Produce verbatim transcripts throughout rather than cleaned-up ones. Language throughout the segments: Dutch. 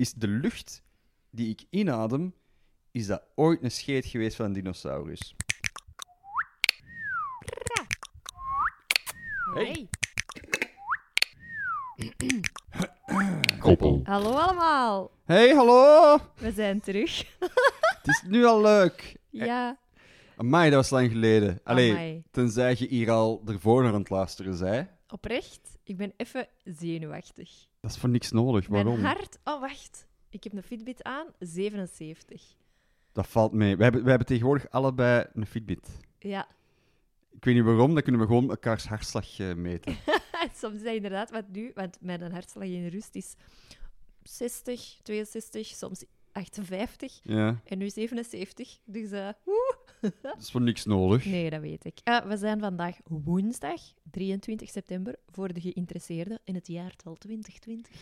is de lucht die ik inadem, is dat ooit een scheet geweest van een dinosaurus. Hey. Koppel. Hallo allemaal. Hey, hallo. We zijn terug. Het is nu al leuk. Ja. Amai, dat was lang geleden. Allee, Amai. Tenzij je hier al ervoor naar aan het luisteren zei. Oprecht, ik ben even zenuwachtig. Dat is voor niks nodig, waarom? Mijn hart... Oh, wacht. Ik heb een Fitbit aan, zevenenzeventig. Dat valt mee. Wij hebben, wij hebben tegenwoordig allebei een Fitbit. Ja. Ik weet niet waarom, dan kunnen we gewoon elkaars hartslag uh, meten. Soms is dat inderdaad wat nu, want mijn hartslag in rust is zestig, tweeënzestig, soms achtenvijftig. Ja. En nu zevenenzeventig, dus... Uh, dat is voor niks nodig. Nee, dat weet ik. Uh, we zijn vandaag woensdag, drieëntwintig september, voor de geïnteresseerden in het jaartal twintig twintig.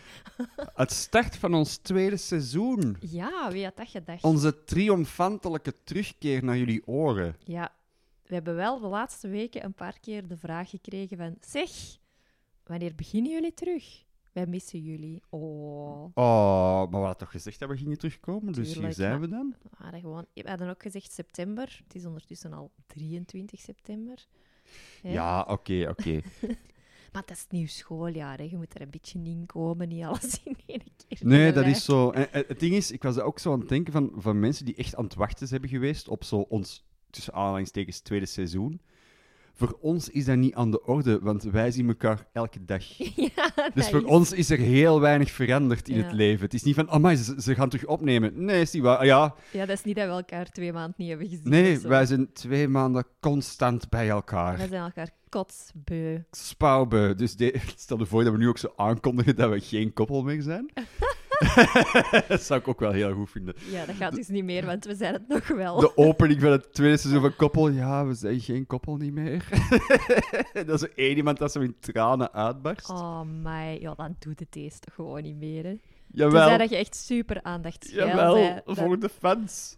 Het start van ons tweede seizoen. Ja, wie had dat gedacht? Onze triomfantelijke terugkeer naar jullie oren. Ja, we hebben wel de laatste weken een paar keer de vraag gekregen van... Zeg, wanneer beginnen jullie terug? Wij missen jullie. Oh. Oh, maar we hadden toch gezegd dat we gingen terugkomen, dus tuurlijk, hier zijn we dan. We hadden, gewoon, we hadden ook gezegd september. Het is ondertussen al drieëntwintig september. Hè? Ja, oké, okay, oké. Okay. Maar dat is het nieuw schooljaar, hè. Je moet er een beetje in komen, niet alles in één keer. Nee, dat is zo. En het ding is, ik was ook zo aan het denken van, van mensen die echt aan het wachten zijn geweest op zo ons, tussen aanhalingstekens, tweede seizoen. Voor ons is dat niet aan de orde, want wij zien elkaar elke dag. Ja, dus voor is... ons is er heel weinig veranderd in ja. het leven. Het is niet van, oh maar ze, ze gaan terug opnemen. Nee, is niet waar. Ja. ja, dat is niet dat we elkaar twee maanden niet hebben gezien. Nee, wij zijn twee maanden constant bij elkaar. Wij zijn elkaar kotsbeu. Spouwbeu. Dus de, stel je voor dat we nu ook zo aankondigen dat we geen koppel meer zijn. Dat zou ik ook wel heel goed vinden. Ja, dat gaat dus niet meer, want we zijn het nog wel. De opening van het tweede seizoen van koppel. Ja, we zijn geen koppel niet meer. Dat is één iemand dat zo in tranen uitbarst. Oh my, ja, dan doet het deze toch gewoon niet meer, hè? Jawel. Tenzij dat je echt super aandachtsgeil bent. Jawel, dat... voor de fans.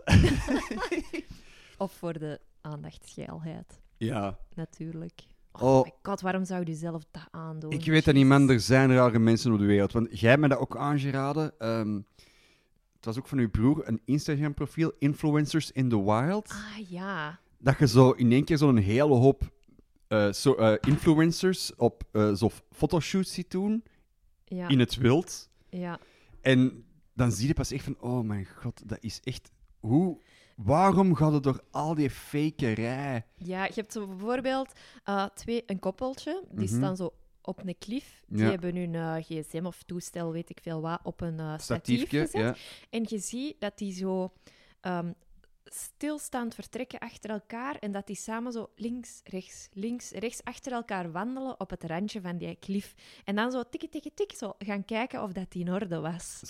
Of voor de aandachtsgeilheid. Ja. Natuurlijk. Oh, oh my god, waarom zou je zelf dat aandoen? Ik weet dat niet, man. Er zijn rare mensen op de wereld. Want jij hebt mij dat ook aangeraden. Um, het was ook van uw broer, een Instagram-profiel, Influencers in the Wild. Ah, ja. Dat je zo in één keer zo'n hele hoop uh, so, uh, influencers op uh, zo'n fotoshoots ziet doen. Ja. In het wild. Ja. En dan zie je pas echt van, oh mijn god, dat is echt... Hoe... Waarom gaat het door al die fakerij? Ja, je hebt zo bijvoorbeeld uh, twee, een koppeltje, die mm-hmm. staan zo op een klif. Die ja. hebben hun uh, gsm of toestel, weet ik veel wat, op een uh, statief gezet. Ja. En je ziet dat die zo um, stilstaand vertrekken achter elkaar en dat die samen zo links, rechts, links, rechts achter elkaar wandelen op het randje van die klif. En dan zo tikkie, tikkie, tik, zo gaan kijken of dat in orde was.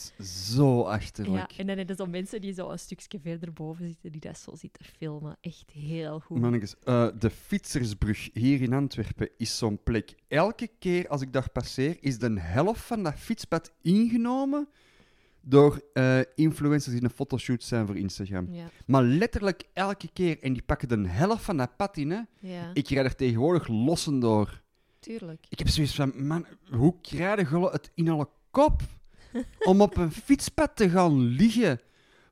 Zo achterlijk. Ja, en dan zijn er zo mensen die zo een stukje verder boven zitten, die dat zo zitten filmen. Echt heel goed. Mannetjes, uh, de Fietsersbrug hier in Antwerpen is zo'n plek. Elke keer als ik daar passeer, is de helft van dat fietspad ingenomen... door uh, influencers die een fotoshoot zijn voor Instagram. Ja. Maar letterlijk elke keer, en die pakken de helft van dat pad in, hè. Ja. Ik rijd er tegenwoordig lossen door. Tuurlijk. Ik heb zoiets van, man, hoe krijg je het in alle kop om op een fietspad te gaan liggen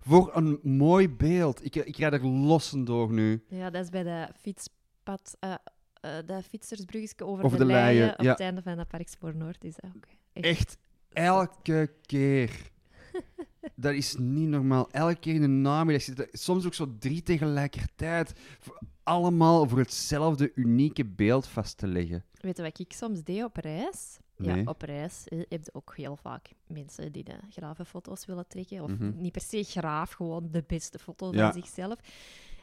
voor een mooi beeld? Ik, ik rijd er lossen door nu. Ja, dat is bij de fietspad, uh, uh, de fietsersbrugje over, over de, de Leien. Leien. Op ja. het einde van dat Parkspoor Noord is dat ook. Echt, Echt elke keer. Dat is niet normaal. Elke keer in de namiddag zit er soms ook zo drie tegelijkertijd. Allemaal voor hetzelfde unieke beeld vast te leggen. Weet je wat ik soms deed op reis? Nee. Ja, op reis heb je ook heel vaak mensen die de grave foto's willen trekken. Of mm-hmm. niet per se graaf, gewoon de beste foto ja. van zichzelf.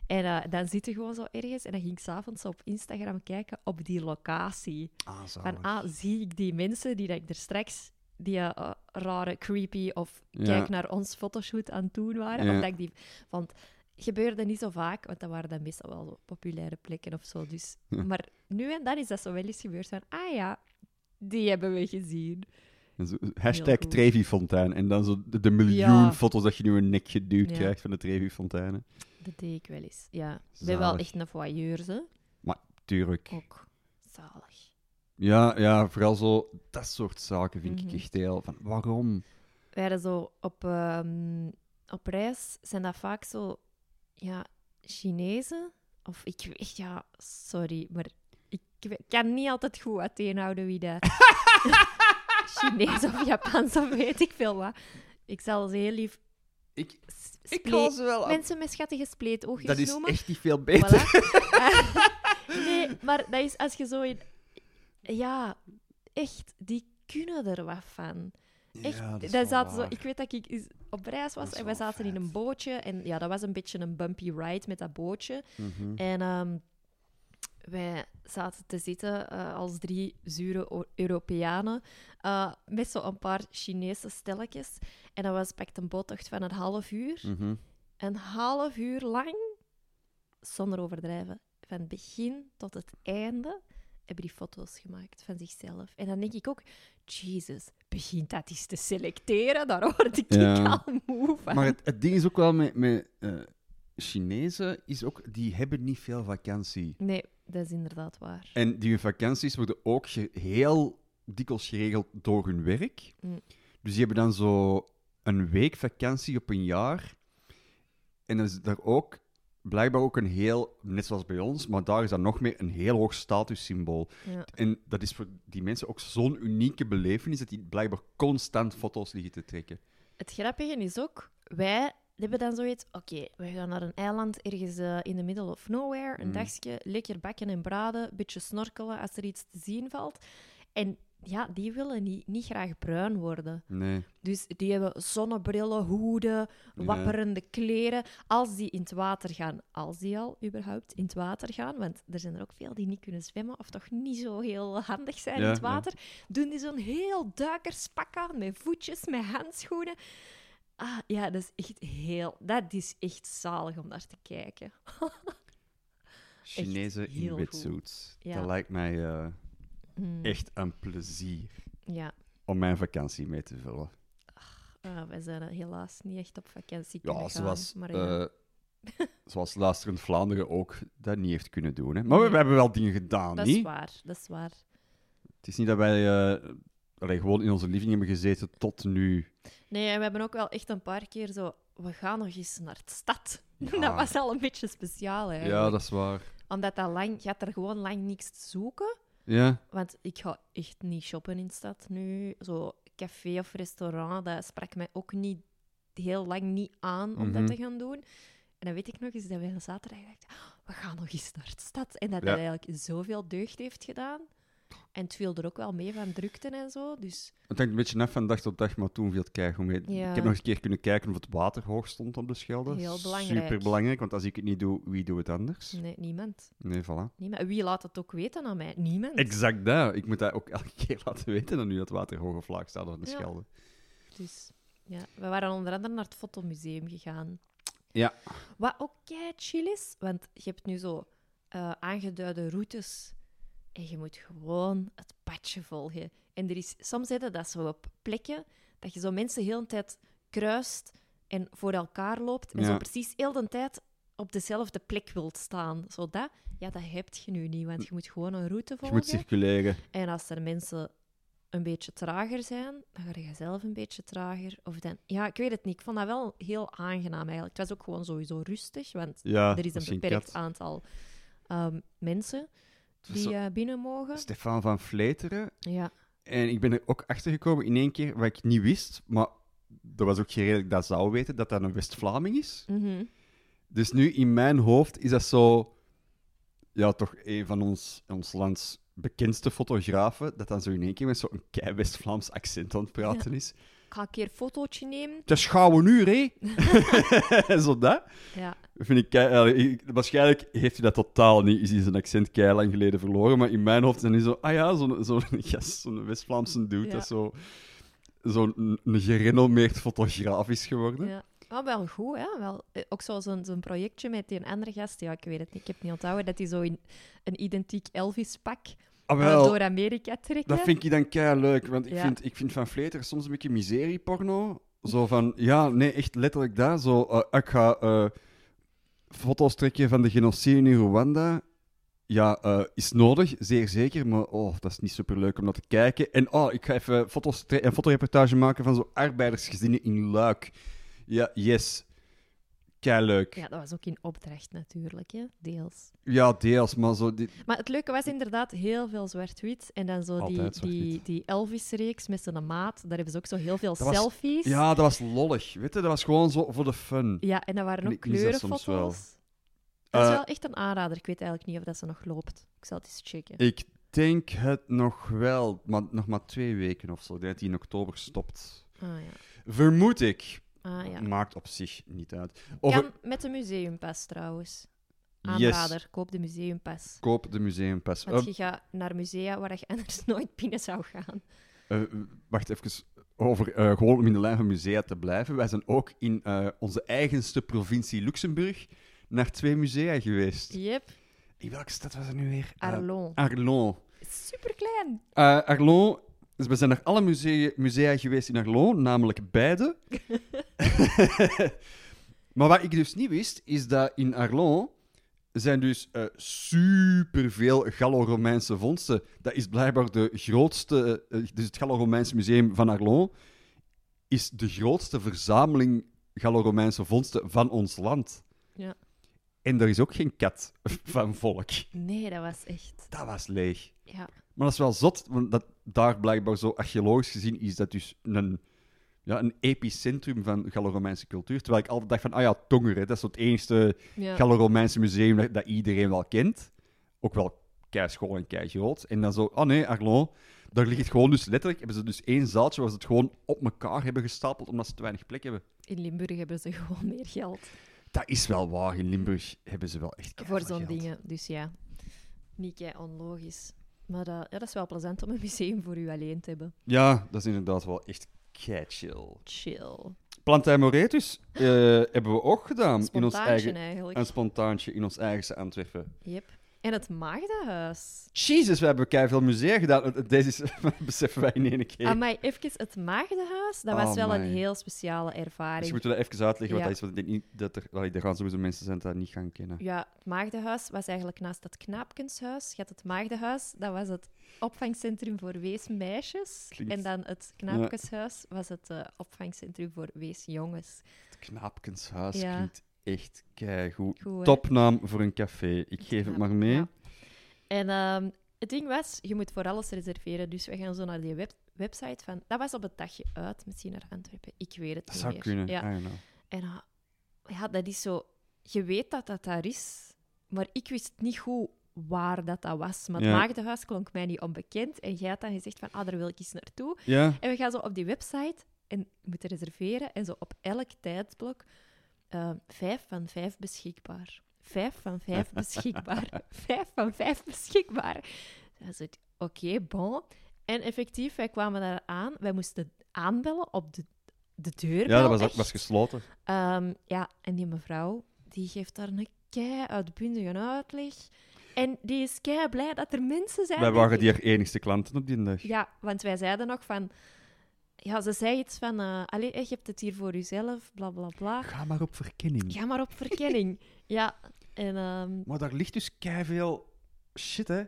En uh, dan zit je gewoon zo ergens en dan ging ik 's avonds op Instagram kijken op die locatie. Ah, van, ah, zie ik die mensen die dat ik er straks... die uh, rare, creepy of ja. kijk naar ons fotoshoot aan het doen waren. Ja. Omdat ik die, want het gebeurde niet zo vaak, want dat waren dan meestal wel zo populaire plekken of zo. Dus. Ja. Maar nu en dan is dat zo wel eens gebeurd van, ah ja, die hebben we gezien. Zo, hashtag Trevi-fontein. En dan zo de, de miljoen ja. foto's dat je nu een nek geduwd ja. krijgt van de Trevi-fonteinen. Dat deed ik wel eens, ja. Ik ben wel echt een voyeur, hè. Maar, tuurlijk. Ook. Zalig. Ja, ja, vooral zo dat soort zaken vind mm-hmm. ik echt heel van waarom? we hadden zo op, um, op reis zijn dat vaak zo, ja, Chinezen. Of ik weet, ja, sorry, maar ik weet, kan niet altijd goed uiteenhouden wie dat Chinees of Japans of weet ik veel wat. Ik zal ze heel lief... Ik, spleet... ik ga ze wel... Mensen met schattige spleetoogjes noemen. Dat is noemen. Echt niet veel beter. Voilà. Nee, maar dat is als je zo in... Ja, echt, die kunnen er wat van. Echt, ja, dat is dat zaten zo, ik weet dat ik op reis was en we zaten vet. In een bootje. En ja, dat was een beetje een bumpy ride met dat bootje. Mm-hmm. En um, wij zaten te zitten uh, als drie zure Europeanen uh, met zo'n paar Chinese stelletjes. En dat was pakt een boottocht van een half uur. Mm-hmm. Een half uur lang, zonder overdrijven, van het begin tot het einde... hebben die foto's gemaakt van zichzelf. En dan denk ik ook, Jezus, begint dat eens te selecteren? Daar word ik ja. al moe van. Maar het, het ding is ook wel met, met uh, Chinezen, is ook, die hebben niet veel vakantie. Nee, dat is inderdaad waar. En die vakanties worden ook ge- heel dikwijls geregeld door hun werk. Mm. Dus die hebben dan zo een week vakantie op een jaar. En dan is daar ook... Blijkbaar ook een heel, net zoals bij ons, maar daar is dat nog meer een heel hoog statussymbool. Ja. En dat is voor die mensen ook zo'n unieke belevenis, dat die blijkbaar constant foto's liggen te trekken. Het grappige is ook, wij hebben dan zoiets, oké, okay, we gaan naar een eiland ergens uh, in the middle of nowhere, een mm. dagje, lekker bakken en braden, een beetje snorkelen als er iets te zien valt. En ja, die willen niet, niet graag bruin worden. Nee. Dus die hebben zonnebrillen, hoeden, wapperende ja. kleren. Als die in het water gaan, als die al überhaupt in het water gaan, want er zijn er ook veel die niet kunnen zwemmen of toch niet zo heel handig zijn ja, in het water, ja. doen die zo'n heel duikerspak aan, met voetjes, met handschoenen. Ah, ja, dat is echt heel... Dat is echt zalig om naar te kijken. Chinezen in wetsuits. Ja. Dat lijkt mij... Uh... Mm. Echt een plezier ja. om mijn vakantie mee te vullen. Ach, uh, wij zijn helaas niet echt op vakantie kunnen ja, zoals, gaan. Maar ja. Uh, zoals Luisterend Vlaanderen ook dat niet heeft kunnen doen. Hè. Maar nee. we, we hebben wel dingen gedaan, dat niet? Is waar, dat is waar. Het is niet dat wij uh, allee, gewoon in onze living hebben gezeten tot nu. Nee, en we hebben ook wel echt een paar keer zo... We gaan nog eens naar de stad. Ja. Dat was al een beetje speciaal, hè. Ja, dat is waar. Omdat dat lang, je had er gewoon lang niks te zoeken... Ja. Want ik ga echt niet shoppen in de stad nu. Zo café of restaurant, dat sprak mij ook niet heel lang niet aan om mm-hmm. dat te gaan doen. En dan weet ik nog eens dat we een zaterdag dachten, oh, we gaan nog eens naar de stad. En dat ja. dat eigenlijk zoveel deugd heeft gedaan. En het viel er ook wel mee van drukte en zo. Dus... Het hangt een beetje af van dag tot dag, maar toen viel het keigoed. Ja. Ik heb nog eens een keer kunnen kijken of het water hoog stond op de Schelde. Heel belangrijk. Superbelangrijk, want als ik het niet doe, wie doet het anders? Nee, niemand. Nee, voilà. Niemand. Wie laat het ook weten aan mij? Niemand. Exact dat. Ik moet dat ook elke keer laten weten dat nu dat water hoog of laag staat op de ja. Schelde. Dus, ja. We waren onder andere naar het fotomuseum gegaan. Ja. Wat ook kei chill is, want je hebt nu zo uh, aangeduide routes... En je moet gewoon het padje volgen. En er is, soms zitten dat zo op plekken dat je zo mensen heel de tijd kruist en voor elkaar loopt. En ja. zo precies heel de tijd op dezelfde plek wilt staan. Zo dat, ja, dat heb je nu niet, want je moet gewoon een route volgen. Je moet circuleren. En als er mensen een beetje trager zijn, dan ga je zelf een beetje trager. Of dan, ja, ik weet het niet. Ik vond dat wel heel aangenaam eigenlijk. Het was ook gewoon sowieso rustig, want ja, er is een beperkt kat. aantal um, mensen... die uh, binnen mogen. Stefan van Vleteren. Ja. En ik ben er ook achter gekomen in één keer, wat ik niet wist, maar er was ook geen reden dat ik dat zou weten, dat dat een West-Vlaming is. Mm-hmm. Dus nu in mijn hoofd is dat zo... Ja, toch een van ons, ons lands bekendste fotografen, dat dan zo in één keer met zo'n kei West-Vlaams accent aan het praten ja. is. Ik ga een keer een fotootje nemen. Het is gauw een uur, hé. Zo dat. Ja. Vind ik kei... Waarschijnlijk heeft hij dat totaal niet. Is hij zijn accent kei lang geleden verloren. Maar in mijn hoofd zijn die zo... Ah ja, zo'n, zo'n, yes, zo'n West-Vlaamse dude. Ja. Dat zo, zo'n een gerenommeerd fotograaf is geworden. Ja. Oh, wel goed, hè. Wel, ook zo, zo'n, zo'n projectje met die andere gast. Ja, ik weet het niet. Ik heb het niet onthouden. Dat hij zo in een identiek Elvis-pak... Ah, wel, door Amerika trekken. Dat vind ik dan kei leuk, want ik, ja. vind, ik vind Van Vleter soms een beetje miserieporno. Zo van, ja, nee, echt letterlijk daar. Zo, uh, ik ga uh, foto's trekken van de genocide in Rwanda. Ja, uh, is nodig, zeer zeker, maar oh, dat is niet superleuk om naar te kijken. En oh, ik ga even foto's tra- een fotoreportage maken van zo'n arbeidersgezinnen in Luik. Ja, yes. Keileuk. Ja, dat was ook in opdracht natuurlijk, hè? Deels. Ja, deels, maar zo... Die... Maar het leuke was inderdaad heel veel zwart-wit. En dan zo die, die, die Elvis-reeks met zijn maat. Daar hebben ze ook zo heel veel dat selfies. Was, ja, dat was lollig. Weet je, dat was gewoon zo voor de fun. Ja, en dat waren ook kleurenfoto's. Dat is wel echt een aanrader. Ik weet eigenlijk niet of dat ze nog loopt. Ik zal het eens checken. Ik denk het nog wel. Maar nog maar twee weken of zo. Dat die in oktober stopt. Ah, ja. Vermoed ik. Ah, ja. Maakt op zich niet uit. Over... Kan met de museumpas trouwens. Aanrader, yes. Koop de museumpas. Koop de museumpas. Want uh, je gaat naar musea waar je anders nooit binnen zou gaan. Uh, wacht even. Over, uh, gewoon om in de lijn van musea te blijven. Wij zijn ook in uh, onze eigenste provincie Luxemburg... naar twee musea geweest. Yep. In welke stad was het nu weer? Arlon. Uh, Arlon. Superklein. Uh, Arlon. Dus we zijn naar alle musea, musea geweest in Arlon, namelijk beide. Maar wat ik dus niet wist, is dat in Arlon zijn dus uh, superveel Gallo-Romeinse vondsten. Dat is blijkbaar de grootste... Uh, dus het Gallo-Romeinse museum van Arlon is de grootste verzameling Gallo-Romeinse vondsten van ons land. Ja. En er is ook geen kat van volk. Nee, dat was echt... Dat was leeg. Ja. Maar dat is wel zot, want dat daar blijkbaar zo archeologisch gezien is dat dus een, ja, een epicentrum van Gallo-Romeinse cultuur. Terwijl ik altijd dacht van, ah ja, Tongeren, dat is het enige ja. Gallo-Romeinse museum dat, dat iedereen wel kent. Ook wel kei school en kei groot. En dan zo, ah nee, Arlon, daar ligt het gewoon dus letterlijk, hebben ze dus één zaaltje waar ze het gewoon op elkaar hebben gestapeld omdat ze te weinig plek hebben. In Limburg hebben ze gewoon meer geld. Dat is wel waar. In Limburg hebben ze wel echt voor zo'n geld. Dingen, dus ja. Niet kei onlogisch. Maar dat, ja, dat is wel plezant om een museum voor u alleen te hebben. Ja, dat is inderdaad wel echt kei chill. Chill. Plantain Moretus uh, hebben we ook gedaan. Spontaantje in ons eigen, eigenlijk. Een spontaantje in ons eigen Antwerpen. Yep. En het Maagdenhuis. Jezus, we hebben keiveel musea gedaan. Deze is, beseffen wij in één keer. Amai, even het Maagdenhuis, dat was oh, wel my. een heel speciale ervaring. Dus moeten we dat even uitleggen, ja. Wat dat is. Want ik denk niet dat er, allee, er gaan sowieso mensen zijn die dat niet gaan kennen. Ja, het Maagdenhuis was eigenlijk naast het Knaapkenshuis. Je had het Maagdenhuis, dat was het opvangcentrum voor weesmeisjes. Klinkt... En dan het Knaapkenshuis was het uh, opvangcentrum voor weesjongens. Het Knaapkenshuis ja. klinkt echt keigoed. Goed, topnaam voor een café. Ik geef ja, het maar mee. Ja. En um, het ding was, je moet voor alles reserveren. Dus we gaan zo naar die web- website van... Dat was op het dagje uit, misschien naar Antwerpen. Ik weet het dat niet meer. Dat zou kunnen, ja. I know. En uh, ja, dat is zo... Je weet dat dat daar is, maar ik wist niet goed waar dat dat was. Maar het ja. Maagdenhuis klonk mij niet onbekend. En jij had dan gezegd van, ah, daar wil ik eens naartoe. Ja. En we gaan zo op die website en we moeten reserveren. En zo op elk tijdblok... Uh, vijf van vijf beschikbaar. Vijf van vijf beschikbaar. Vijf van vijf beschikbaar. Oké, okay, bon. En effectief, wij kwamen daar aan. Wij moesten aanbellen op de, de deurbel. Ja, dat was, ook, was gesloten. Um, ja, en die mevrouw, die geeft daar een kei uitbundige uitleg. En die is kei blij dat er mensen zijn. Wij waren die haar enigste klanten op die dag. Ja, want wij zeiden nog van... Ja, ze zei iets van... Uh, Allee, je hebt het hier voor jezelf, bla, bla, bla. Ga maar op verkenning. Ga maar op verkenning. Ja. En, um... Maar daar ligt dus keiveel shit, hè?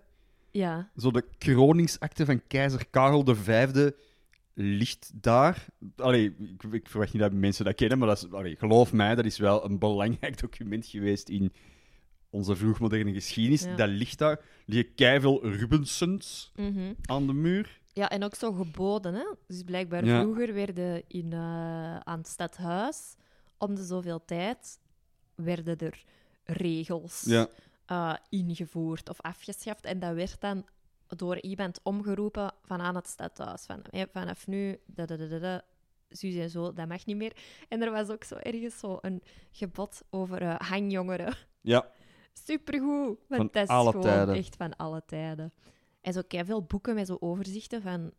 Ja. Zo de kroningsakte van keizer Karel de Vijfde ligt daar. Allee, ik, ik verwacht niet dat mensen dat kennen, maar dat is, allee, geloof mij, dat is wel een belangrijk document geweest in onze vroegmoderne geschiedenis. Ja. Dat ligt daar. Er liggen keiveel Rubensens mm-hmm. aan de muur. Ja, en ook zo geboden, hè. Dus blijkbaar ja. vroeger werden in, uh, aan het stadhuis, om de zoveel tijd, werden er regels ja. uh, ingevoerd of afgeschaft. En dat werd dan door iemand omgeroepen van aan het stadhuis. Van, eh, vanaf nu, dadadadada, zus en zo, dat mag niet meer. En er was ook zo ergens zo een gebod over uh, hangjongeren. Ja. Supergoed. Want van dat is alle gewoon tijden. Echt van alle tijden. En zo keiveel boeken met zo overzichten van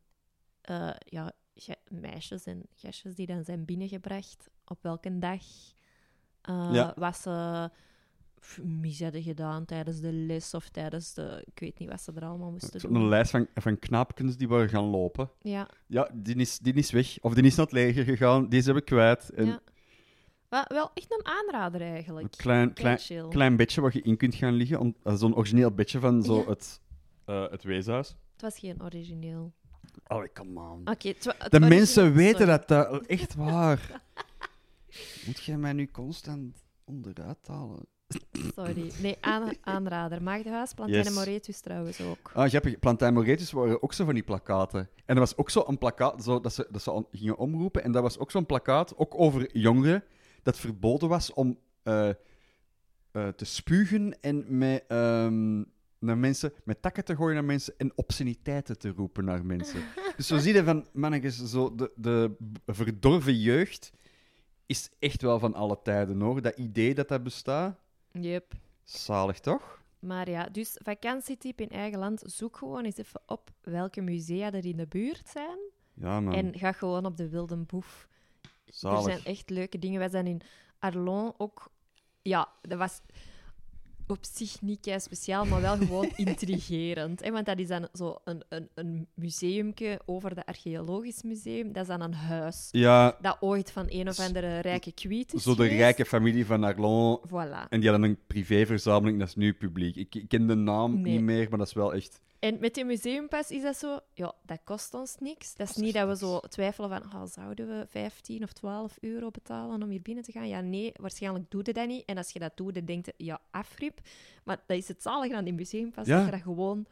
uh, ja, ge- meisjes en gastjes die dan zijn binnengebracht. Op welke dag uh, ja. was ze uh, mis hadden gedaan tijdens de les of tijdens de... Ik weet niet wat ze er allemaal moesten doen. Een lijst van, van knaapkens die waren gaan lopen. Ja. Ja, die is, die is weg. Of die is naar het leger gegaan. Die zijn we kwijt. En... Ja. Maar wel echt een aanrader eigenlijk. Een klein, klein, klein, klein bedje wat je in kunt gaan liggen. Zo'n origineel bedje van zo ja. het, uh, het weeshuis. Het was geen origineel. Oh, come on. Okay, twa- de origineel, mensen weten sorry. dat. Uh, echt waar. Moet jij mij nu constant onderuit halen? Sorry. Nee, aan, aanrader. Maagdenhuis, Plantijn yes. en Moretus trouwens ook. Ah, grappig. Plantijn en Moretus waren ook zo van die plakkaten. En er was ook zo'n plakkaat zo, dat, ze, dat ze gingen omroepen. En dat was ook zo'n plakkaat, ook over jongeren, dat verboden was om uh, uh, te spugen en met, um, naar mensen, met takken te gooien naar mensen en obsceniteiten te roepen naar mensen. Dus zo zie je van, mannetjes, zo de, de verdorven jeugd is echt wel van alle tijden, hoor. Dat idee dat dat bestaat. Yep. Zalig, toch? Maar ja, dus vakantietype in eigen land, zoek gewoon eens even op welke musea er in de buurt zijn. Ja, man. En ga gewoon op de Wilde Boef. Zalig. Er zijn echt leuke dingen. Wij zijn in Arlon ook... Ja, dat was op zich niet kei speciaal, maar wel gewoon intrigerend. Hè? Want dat is dan zo een, een, een museumke over het Archeologisch Museum. Dat is dan een huis. Ja, dat ooit van een of andere rijke kwiet is Zo geweest. De rijke familie van Arlon. Voilà. En die hadden een privéverzameling, dat is nu publiek. Ik, ik ken de naam nee. niet meer, maar dat is wel echt... En met die museumpas is dat zo, ja, dat kost ons niks. Dat is niet dat we zo twijfelen van, oh, zouden we vijftien of twaalf euro betalen om hier binnen te gaan? Ja, nee, waarschijnlijk doe je dat niet. En als je dat doet, dan denk je, ja, afriep. Maar dat is het zalige aan die museumpas, ja. dat je dat gewoon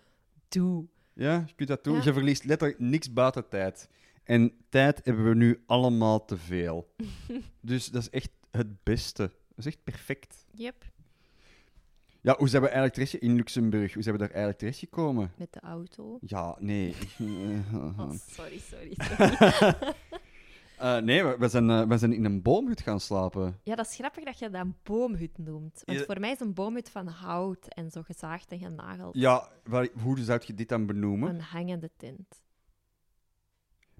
doet. Ja, je kunt dat doen. Ja. Je verliest letterlijk niks buiten tijd. En tijd hebben we nu allemaal te veel. Dus dat is echt het beste. Dat is echt perfect. Yep. Ja, hoe zijn we eigenlijk terecht in Luxemburg? Hoe zijn we daar eigenlijk terecht gekomen? Met de auto? Ja, nee. oh, sorry, sorry. sorry. uh, nee, we, we, zijn, uh, we zijn in een boomhut gaan slapen. Ja, dat is grappig dat je dat een boomhut noemt. Want ja. voor mij is een boomhut van hout en zo gezaagd en genageld. Ja, waar, hoe zou je dit dan benoemen? Een hangende tent.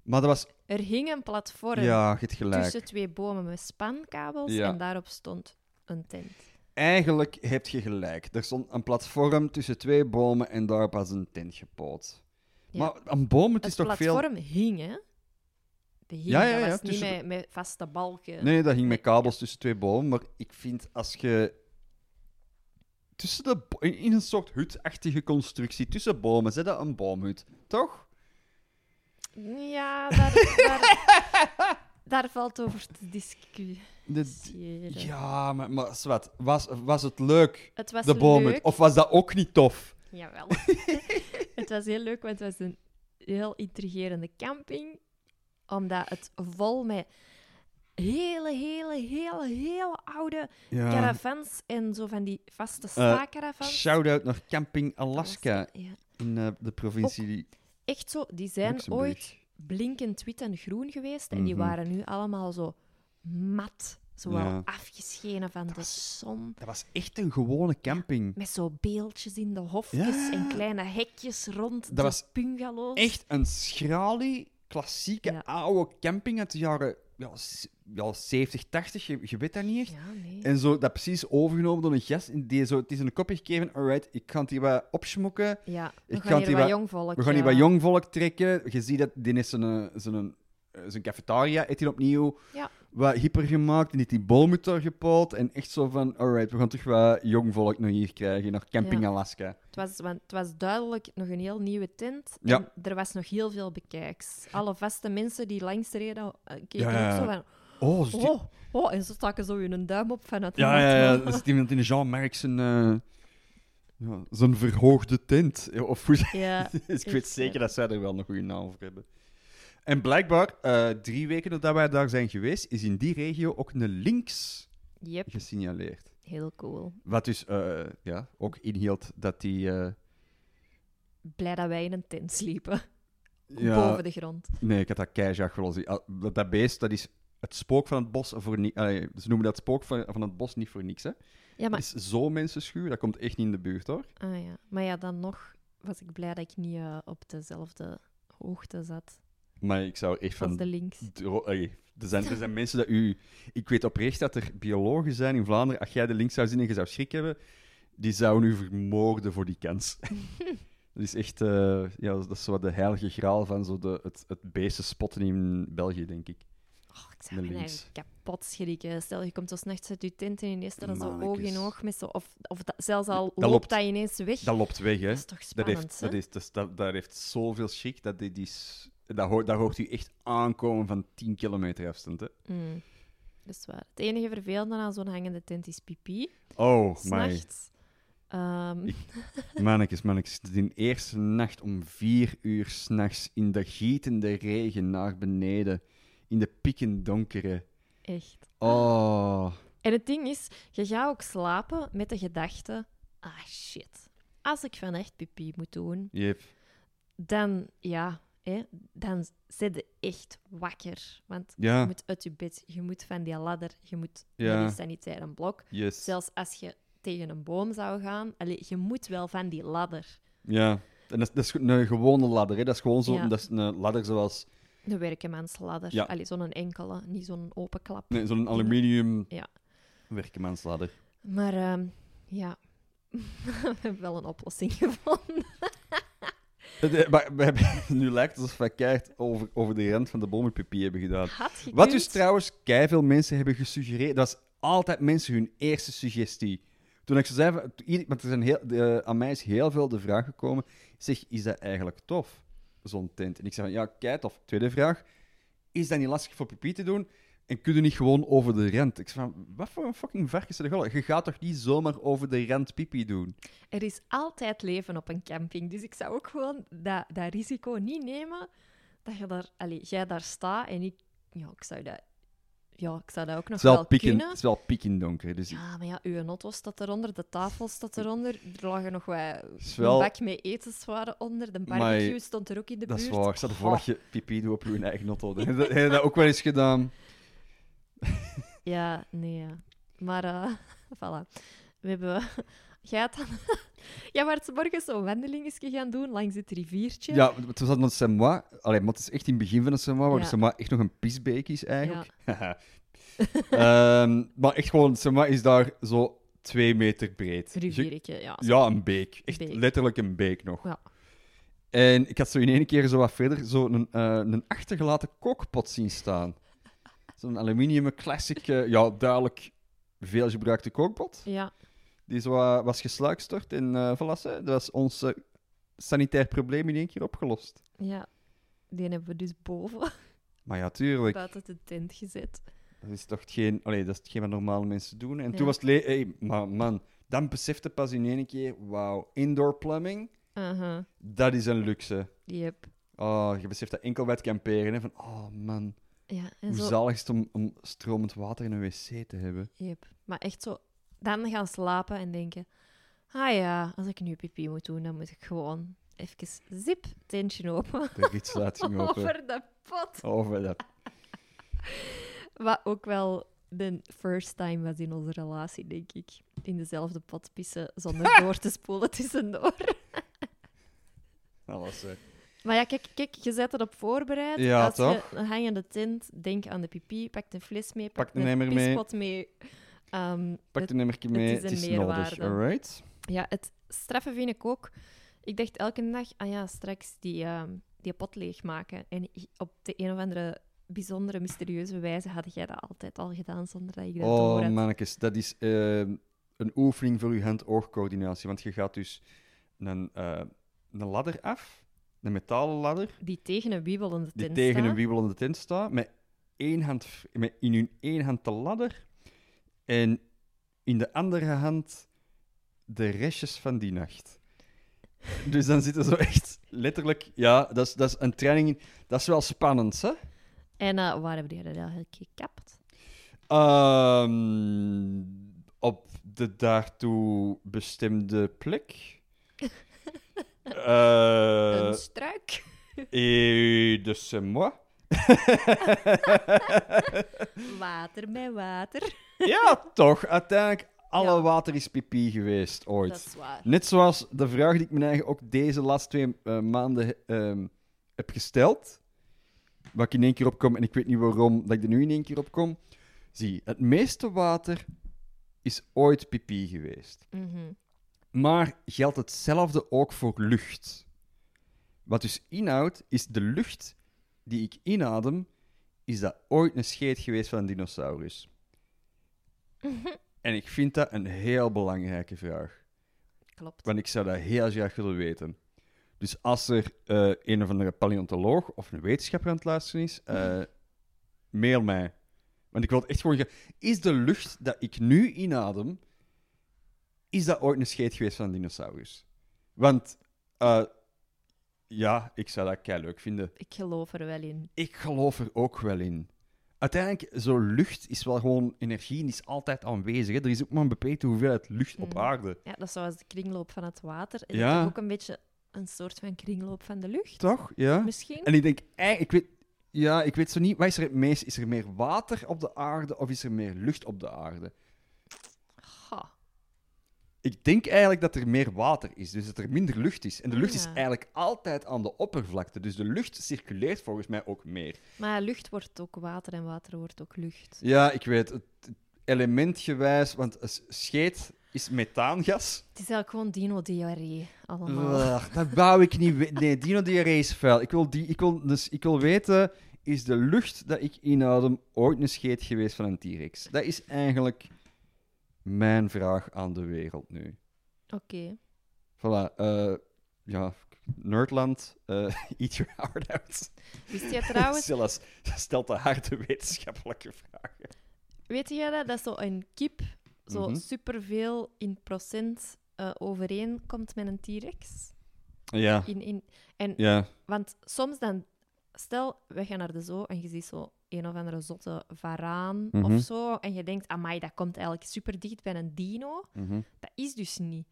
Maar dat was... Er hing een platform ja, tussen twee bomen met spankabels ja. en daarop stond een tent. Eigenlijk heb je gelijk. Er stond een platform tussen twee bomen en daar was een tent gepoot. Ja. Maar een boom, het, het is toch veel... Het platform hing, hè? De hing, ja, ja, ja, dat was tussen... niet met, met vaste balken. Nee, dat hing met kabels tussen twee bomen. Maar ik vind, als je... Tussen de bo- in een soort hutachtige constructie, tussen bomen, zet dat een boomhut, toch? Ja, daar... daar... Daar valt over te discussiëren. De, ja, maar, maar zwart, was, was het leuk, het was de boomhut? Of was dat ook niet tof? Jawel. Het was heel leuk, want het was een heel intrigerende camping. Omdat het vol met hele, hele, hele, hele oude ja. caravans en zo van die vaste sta-caravans. Uh, Shout-out naar Camping Alaska, Alaska ja. in uh, de provincie ook, echt zo, die zijn Luxemburg. Ooit... blinkend wit en groen geweest. En die waren nu allemaal zo mat. Zo wel ja. afgeschenen van dat de was, zon. Dat was echt een gewone camping. Met zo beeldjes in de hofjes ja. en kleine hekjes rond dat de bungalows. Echt een schralie, klassieke, ja. oude camping uit de jaren ja, ja, zeventig, tachtig. Je, je weet dat niet echt. Ja, nee. En zo dat precies overgenomen door een gast. Die zo, het is een kopje gegeven. Alright, ik ga het hier wat opschmokken. Ja, we ik gaan hier wat jongvolk. We gaan hier wat ja. jongvolk trekken. Je ziet dat dit is zijn, zijn, zijn cafetaria. Eet hij opnieuw. Ja. Wat hyper gemaakt. En dit die boomhut daar gepoot. En echt zo van, alright, we gaan toch wat jongvolk nog hier krijgen. Naar Camping ja. Alaska. Het was, want het was duidelijk nog een heel nieuwe tent. En ja. er was nog heel veel bekijks. Alle vaste mensen die langs reden, keken ja. ook zo van... Oh, die... oh, oh, en ze staken zo hun duim op vanuit de ja, ja, ja, er zit iemand in Jean-Marc zijn, uh, ja, zijn verhoogde tent. Of hoe... ja, dus ik weet zeker ja. dat zij er wel een goede naam voor hebben. En blijkbaar, uh, drie weken nadat wij daar zijn geweest, is in die regio ook een lynx yep. gesignaleerd. Heel cool. Wat dus uh, ja, ook inhield dat die... Uh... Blij dat wij in een tent sliepen. Ja, boven de grond. Nee, ik had dat keijjacht gelozen. Dat beest, dat is... Het spook van het bos voor niks. Ze noemen dat spook van, van het bos niet voor niks, hè? Ja, maar... Het is zo mensenschuw, dat komt echt niet in de buurt, hoor. Ah ja, maar ja, dan nog was ik blij dat ik niet uh, op dezelfde hoogte zat. Maar ik zou echt van. Als de links. Dro- okay. Er zijn, er zijn mensen dat u. Ik weet oprecht dat er biologen zijn in Vlaanderen. Als jij de links zou zien en je zou schrik hebben, die zouden u vermoorden voor die kans. Dat is echt. Uh, ja, dat is zo de heilige graal van zo de, het, het beesten spotten in België, denk ik. Oh, ik zou me eigenlijk kapot schrikken. Stel, je komt zo s'nachts uit je tent en ineens staat dat zo oog in oog met zo... Of, of dat, zelfs al dat loopt, loopt dat ineens weg. Dat loopt weg, hè. Dat is toch spannend, dat heeft, hè? Dat, is, dus, dat, dat heeft zoveel chic. Dat, die, die, dat, hoort, dat hoort u echt aankomen van tien kilometer afstand, hè. Mm. Dat is waar. Het enige vervelende aan zo'n hangende tent is pipi. Oh, s'nachts. Um... Mannekes, mannekes. De eerste nacht om vier uur s'nachts in de gietende regen naar beneden. In de pikken donkere. Echt. Oh. En het ding is, je gaat ook slapen met de gedachte... Ah, shit. Als ik van echt pipi moet doen... Yep. Dan, ja... Hè, dan zit je echt wakker. Want ja. je moet uit je bed, je moet van die ladder, je moet ja. naar die sanitaire blok. Yes. Zelfs als je tegen een boom zou gaan, allee, je moet wel van die ladder. Ja, en dat is, dat is een gewone ladder. Hè? Dat is gewoon zo, ja. dat is een ladder zoals... De werkemansladder. Ja. Allee, zo'n enkele, niet zo'n open klap. Nee, zo'n aluminium ja. werkemansladder. Maar um, ja, we hebben wel een oplossing gevonden. Maar we hebben, nu lijkt het alsof wij keihard over, over de rand van de bomenpipi hebben gedaan. Wat dus trouwens keiveel mensen hebben gesuggereerd. Dat is altijd mensen hun eerste suggestie. Toen ik ze zei, want er zijn heel, de, aan mij is heel veel de vraag gekomen. Zeg, is dat eigenlijk tof, zo'n tent? En ik zei van, ja, kei tof. Tweede vraag, is dat niet lastig voor pipi te doen? En kun je niet gewoon over de rand? Ik zeg van, wat voor een fucking varkens zijn er? Je gaat toch niet zomaar over de rand pipi doen? Er is altijd leven op een camping. Dus ik zou ook gewoon dat, dat risico niet nemen. Dat je daar, allez, jij daar staat en ik, ja, ik zou dat, ja, ik zou dat ook nog wel, wel pieken, kunnen. Het is wel pikken donker. Dus ja, maar ja, uw notto staat eronder, de tafel staat eronder. Er lagen nog wat wel... bak met etenswaren onder. De barbecue maar... stond er ook in de dat buurt. Dat is waar. Ik zat ervoor dat je pipi doet op uw eigen notto. Heb je dat, dat ook wel eens gedaan? Ja, nee. Ja. Maar, uh, voilà. We hebben... Jij had dan... Ja, maar het morgen zo'n wandelingetje gaan doen langs het riviertje. Ja, toen zat nog Samoa. Allee, maar het is echt in het begin van de Samoa, waar ja. Samoa echt nog een pisbeek is, eigenlijk. Ja. um, maar echt gewoon, Samoa is daar zo twee meter breed. Riviertje, ja. Ja, een beek. Echt beek. Letterlijk een beek nog. Ja. En ik had zo in één keer zo wat verder zo een, uh, een achtergelaten kookpot zien staan. Zo'n aluminium classic, uh, ja, duidelijk veel gebruikte kookpot. Ja. Die zo, uh, was gesluikstort en uh, voilà, dat was ons uh, sanitair probleem in één keer opgelost. Ja, die hebben we dus boven. Maar ja, tuurlijk. Buiten de tent gezet. Dat is toch geen... Allee, dat is hetgeen wat normale mensen doen. En ja. toen was het le- hey, maar man, dan besefte pas in één keer, wauw, indoor plumbing, uh-huh. dat is een luxe. Yep. Oh, je beseft dat enkel bij het kamperen, hè, van oh man... Ja, en hoe zo... zalig is het om, om stromend water in een wc te hebben. Yep. Maar echt zo... Dan gaan slapen en denken... Ah ja, als ik nu pipi moet doen, dan moet ik gewoon even zip tentje open. De gidslaating open. Over de pot. Over dat. Wat ook wel de first time was in onze relatie, denk ik. In dezelfde pot pissen, zonder ha! Door te spoelen tussendoor. Dat was het. Maar ja, kijk, kijk, je zet het op voorbereid. Ja, als toch? Je een hangende tent, denk aan de pipi, pak een fles mee, pak, pak een, een pispot mee. mee. Um, pak het, een emmertje mee, het is, het is nodig. Alright. Ja, het straffen vind ik ook. Ik dacht elke dag, ah ja, straks die, uh, die pot leegmaken. En op de een of andere bijzondere, mysterieuze wijze had jij dat altijd al gedaan, zonder dat ik dat oh, door had. Oh, mannetjes, dat is uh, een oefening voor je hand-oogcoördinatie. Want je gaat dus een, uh, een ladder af... Een metalen ladder. Die tegen een wiebelende tent staat. Die tegen een wiebelende tent staat. Met één hand, met in hun één hand de ladder. En in de andere hand de restjes van die nacht. Dus dan zitten ze echt letterlijk... Ja, dat is, dat is een training. Dat is wel spannend, hè? En uh, waar hebben jullie dat gekapt? Um, op de daartoe bestemde plek. Uh, een struik. Et de semois. Water bij water. Ja, toch. Uiteindelijk, alle ja. water is pipi geweest ooit. Dat is waar. Net zoals de vraag die ik me eigen ook deze laatste twee uh, maanden uh, heb gesteld. Waar ik in één keer op kom, en ik weet niet waarom dat ik er nu in één keer op kom. Zie, het meeste water is ooit pipi geweest. Mhm. Maar geldt hetzelfde ook voor lucht. Wat dus inhoudt, is de lucht die ik inadem, is dat ooit een scheet geweest van een dinosaurus? En ik vind dat een heel belangrijke vraag. Klopt. Want ik zou dat heel graag willen weten. Dus als er uh, een of andere paleontoloog of een wetenschapper aan het luisteren is, uh, mail mij. Want ik wil echt gewoon... Is de lucht dat ik nu inadem, is dat ooit een scheet geweest van een dinosaurus? Want... Uh, ja, ik zou dat kei leuk vinden. Ik geloof er wel in. Ik geloof er ook wel in. Uiteindelijk, zo'n lucht is wel gewoon energie en is altijd aanwezig. Hè? Er is ook maar een beperkte hoeveelheid lucht mm. op aarde. Ja, dat is zoals de kringloop van het water. En ja. ook een beetje een soort van kringloop van de lucht. Toch? Ja. Misschien. En ik denk, ik weet, ja, ik weet zo niet, wat is er het meest? Is er meer water op de aarde of is er meer lucht op de aarde? Ha. Ik denk eigenlijk dat er meer water is, dus dat er minder lucht is. En de lucht ja. is eigenlijk altijd aan de oppervlakte, dus de lucht circuleert volgens mij ook meer. Maar lucht wordt ook water en water wordt ook lucht. Ja, ik weet het. Elementgewijs, want scheet is methaangas. Het is eigenlijk gewoon dino-diarree allemaal. Ach, dat wou ik niet weten. Nee, dino-diarree is vuil. Ik wil, die, ik, wil, dus ik wil weten, is de lucht dat ik inadem ooit een scheet geweest van een T-Rex? Dat is eigenlijk... mijn vraag aan de wereld nu. Oké. Okay. Voilà. Uh, ja, Nerdland, uh, eat your heart out. Wist je trouwens... Silas stelt de harde wetenschappelijke vragen. Weet je dat? Dat zo'n kip zo mm-hmm. superveel in procent uh, overeenkomt met een T-Rex? Ja. In, in, en, ja. Want soms dan... Stel, we gaan naar de zoo en je ziet zo... een of andere zotte varaan mm-hmm. of zo. En je denkt, amai, dat komt eigenlijk super dicht bij een dino. Mm-hmm. Dat is dus niet.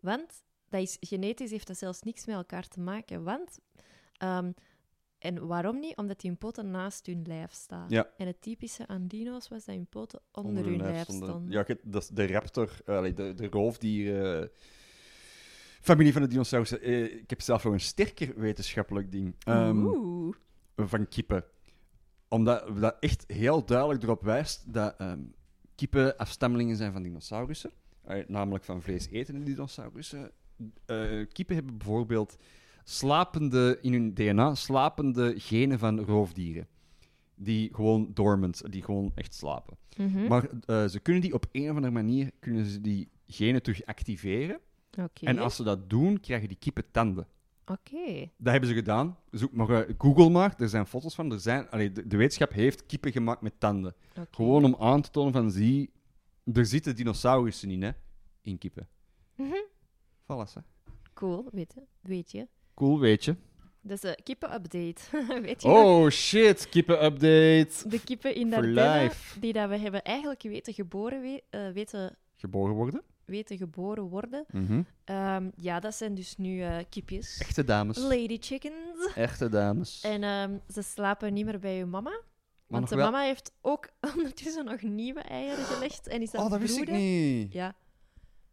Want dat is, genetisch heeft dat zelfs niks met elkaar te maken. Want, um, en waarom niet? Omdat die hun poten naast hun lijf staan. Ja. En het typische aan dino's was dat hun poten onder, onder hun, hun lijf stonden. Ja, dat is de raptor, uh, de, de roofdier... Uh... familie van de dinosaurussen. Uh, ik heb zelf nog een sterker wetenschappelijk ding. Um, Oeh. Van kippen. Omdat dat echt heel duidelijk erop wijst dat um, kippen afstammelingen zijn van dinosaurussen. Uh, namelijk van vleesetende dinosaurussen. Uh, kippen hebben bijvoorbeeld slapende, in hun D N A slapende genen van roofdieren. Die gewoon dormant, die gewoon echt slapen. Mm-hmm. Maar uh, ze kunnen die op een of andere manier kunnen ze die genen terug activeren. Okay. En als ze dat doen, krijgen die kippen tanden. Oké. Okay. Dat hebben ze gedaan. Zoek maar, uh, Google maar, er zijn foto's van. Er zijn, allee, de, de wetenschap heeft kippen gemaakt met tanden. Okay. Gewoon om aan te tonen van, zie, er zitten dinosaurussen in, hè, in kippen. Mm-hmm. Voilà, hè. Cool, weet, weet je. Cool, weet je. Dat is een kippen-update. Weet je oh, nog? Shit, kippen-update. De kippen in dat die dat we hebben eigenlijk weten geboren... We, uh, weten... Geboren worden? weten geboren worden. Mm-hmm. Um, ja, dat zijn dus nu uh, kipjes. Echte dames. Lady chickens. Echte dames. En um, ze slapen niet meer bij hun mama. Maar want de wel... mama heeft ook ondertussen nog nieuwe eieren gelegd. En is dat oh, dat broeden. Wist ik niet. Ja.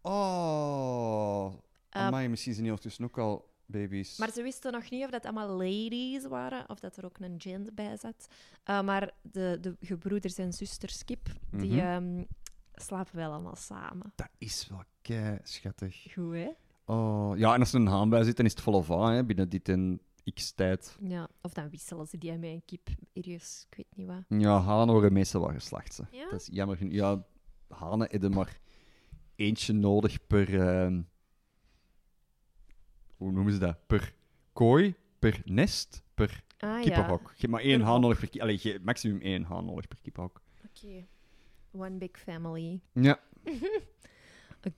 Oh. Amai, um, misschien zijn die ondertussen ook al baby's. Maar ze wisten nog niet of dat allemaal ladies waren, of dat er ook een gender bij zat. Uh, maar de, de gebroeders en zusters kip, mm-hmm. die... Um, slapen wel allemaal samen. Dat is wel kei schattig. Goed, hè? Oh, ja, en als er een haan bij zit, dan is het volle van, hè, binnen dit en x tijd. Ja, of dan wisselen ze die met een kip. Serieus, ik weet niet wat. Ja, hanen worden meestal wel geslacht. Hè. Ja? Dat is jammer genoeg. Ja, hanen hebben maar eentje nodig per... Uh... Hoe noemen ze dat? Per kooi, per nest, per ah, kippenhok. Ja. Je hebt maar één haan nodig per kippenhok. Allee, maximum één haan nodig per kippenhok. Oké. Okay. One big family. Ja. Oké,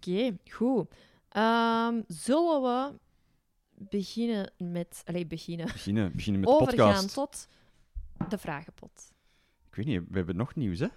okay, goed. Um, zullen we beginnen met... Allee, beginnen. Beginnen, beginnen met de podcast. Overgaan tot de vragenpot. Ik weet niet, we hebben nog nieuws, hè?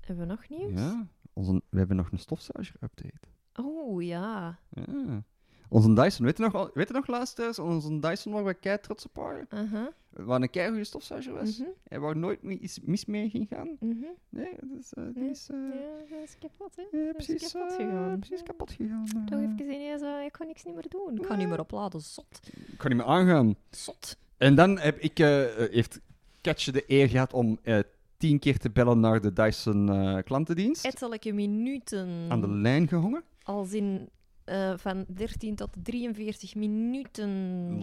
Hebben we nog nieuws? Ja. Onze, we hebben nog een stofzuiger-update. Oh, ja. Ja. Onze Dyson, weet je nog, weet je nog laatst eens? Onze Dyson waar we kei trots op waren. Uh-huh. Waar een kei goede stofzuiger was. Uh-huh. En waar nooit iets mis mee ging gaan. Uh-huh. Nee, dat is... Uh, nee. Is uh... Ja, dat is kapot, hè? Ja, precies, is kapot gegaan. Uh, precies kapot gegaan. Uh... Toch even gezien, uh, ik kan niks niet meer doen. Ik kan niet meer opladen, zot. Ik kan niet meer aangaan. Zot. En dan heb ik, uh, heeft Katje de eer gehad om... Uh, tien keer te bellen naar de Dyson uh, klantendienst. Ettelijke minuten. Aan de lijn gehongen. Als in... Uh, van dertien tot drieënveertig minuten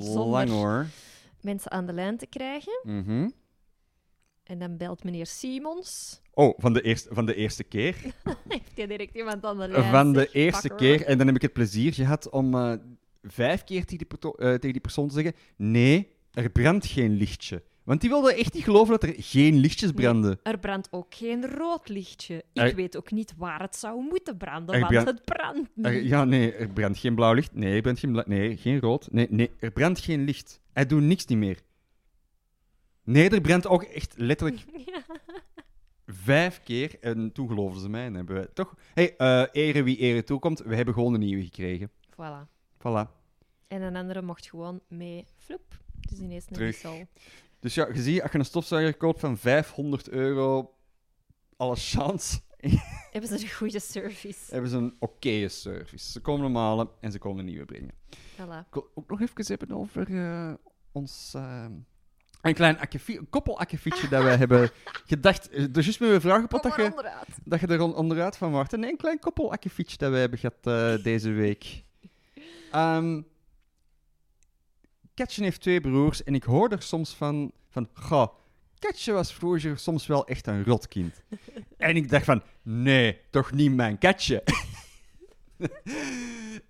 zonder lang, hoor. Mensen aan de lijn te krijgen. Mm-hmm. En dan belt meneer Simons. Oh, van de eerste, van de eerste keer? Heeft hij direct iemand aan de lijn? Van de eerste pakker. keer. En dan heb ik het plezier gehad om uh, vijf keer tegen die, uh, tegen die persoon te zeggen... Nee, er brandt geen lichtje. Want die wilde echt niet geloven dat er geen lichtjes branden. Nee, er brandt ook geen rood lichtje. Ik er... weet ook niet waar het zou moeten branden, brand... want het brandt niet. Er... Ja, nee, er brandt geen blauw licht. Nee, er brandt geen, bla... nee, geen rood. Nee, nee, er brandt geen licht. Hij doet niks niet meer. Nee, er brandt ook echt letterlijk... Ja. Vijf keer, en toen geloofden ze mij en hebben we toch... Hé, hey, uh, ere wie ere toekomt, we hebben gewoon een nieuwe gekregen. Voilà. Voilà. En een andere mocht gewoon mee, floep. Dus ineens een wissel. Dus ja, je ziet, als je een stofzuiger koopt van vijfhonderd euro, alle chance. Hebben ze een goede service. Hebben ze een oké service. Ze komen normale en ze komen een nieuwe brengen. Voilà. Ik wil ook nog even hebben over uh, ons... Uh, Een klein akkefi- een koppel akkefietje dat wij hebben gedacht. Dus juist met mijn vragenpot dat je, dat je er on- onderuit van wacht. Nee, een klein koppel akkefietje dat wij hebben gehad uh, deze week. Um, Katje heeft twee broers en ik hoor er soms van... van goh, Katje was vroeger soms wel echt een rotkind. En ik dacht van, nee, toch niet mijn Katje.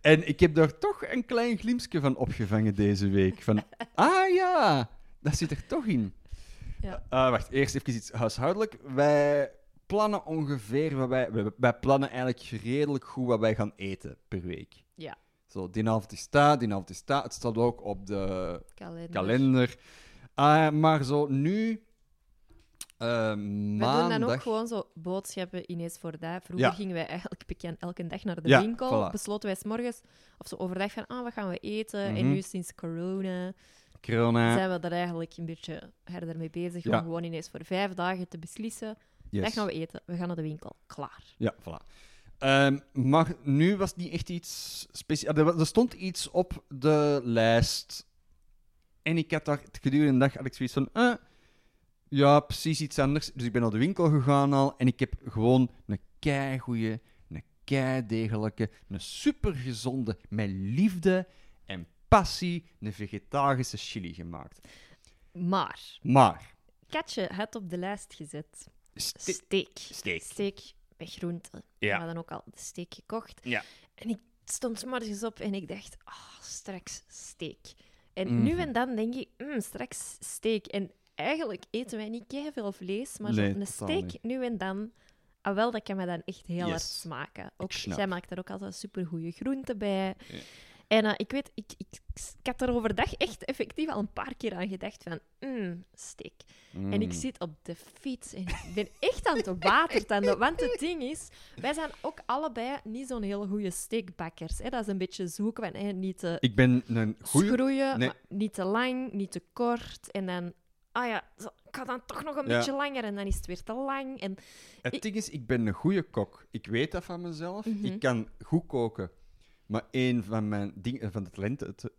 En ik heb daar toch een klein glimpsje van opgevangen deze week. Van, ah ja... Dat zit er toch in. Ja. Uh, wacht, eerst even iets huishoudelijk. Wij plannen ongeveer... Wat wij, wij, wij plannen eigenlijk redelijk goed wat wij gaan eten per week. Ja. Zo, die avond is dat, die avond is dat. Het staat ook op de kalender. kalender. Uh, maar zo nu... Uh, maandag... We doen dan ook gewoon zo boodschappen ineens voor dat. Vroeger ja. gingen wij eigenlijk bekend elke dag naar de ja, winkel. Voilà. Besloten wij 's morgens of zo overdag van... Ah, wat gaan we eten? Mm-hmm. En nu sinds corona... Corona. Zijn we daar eigenlijk een beetje harder mee bezig ja. om gewoon ineens voor vijf dagen te beslissen. Yes. Dat gaan we eten. We gaan naar de winkel. Klaar. Ja, voilà. Um, maar nu was het niet echt iets speciaals. Er, er stond iets op de lijst. En ik had daar gedurende de dag had ik zoiets van... Eh, ja, precies iets anders. Dus ik ben naar de winkel gegaan al. En ik heb gewoon een keigoeie, een keidegelijke, een supergezonde, met liefde en passie, een vegetarische chili gemaakt. Maar. Maar. Katje had op de lijst gezet. Ste- steak. Steak. Steak met groenten. Ja. We hadden ook al de steak gekocht. Ja. En ik stond 's morgens op en ik dacht, oh, straks steak. En mm-hmm. nu en dan denk ik, mm, straks steak. En eigenlijk eten wij niet keiveel vlees, maar nee, een steak niet. Nu en dan... Ah, wel, dat kan mij dan echt heel yes. hard smaken. Ook, zij maakt daar ook altijd supergoeie groenten bij. Ja. En uh, ik weet, ik, ik, ik had er overdag echt effectief al een paar keer aan gedacht van, mm, steak. Mm. En ik zit op de fiets en ik ben echt aan het watertanden. Want het ding is, wij zijn ook allebei niet zo'n heel goede steakbakkers. Hè? Dat is een beetje zoeken van, hè, niet te ik ben een goeie... schroeien, nee. niet te lang, niet te kort. En dan, ah ja, zo, ik ga dan toch nog een ja. beetje langer en dan is het weer te lang. En het ik... ding is, ik ben een goede kok. Ik weet dat van mezelf. Mm-hmm. Ik kan goed koken. Maar een van mijn dingen, van de talenten, te,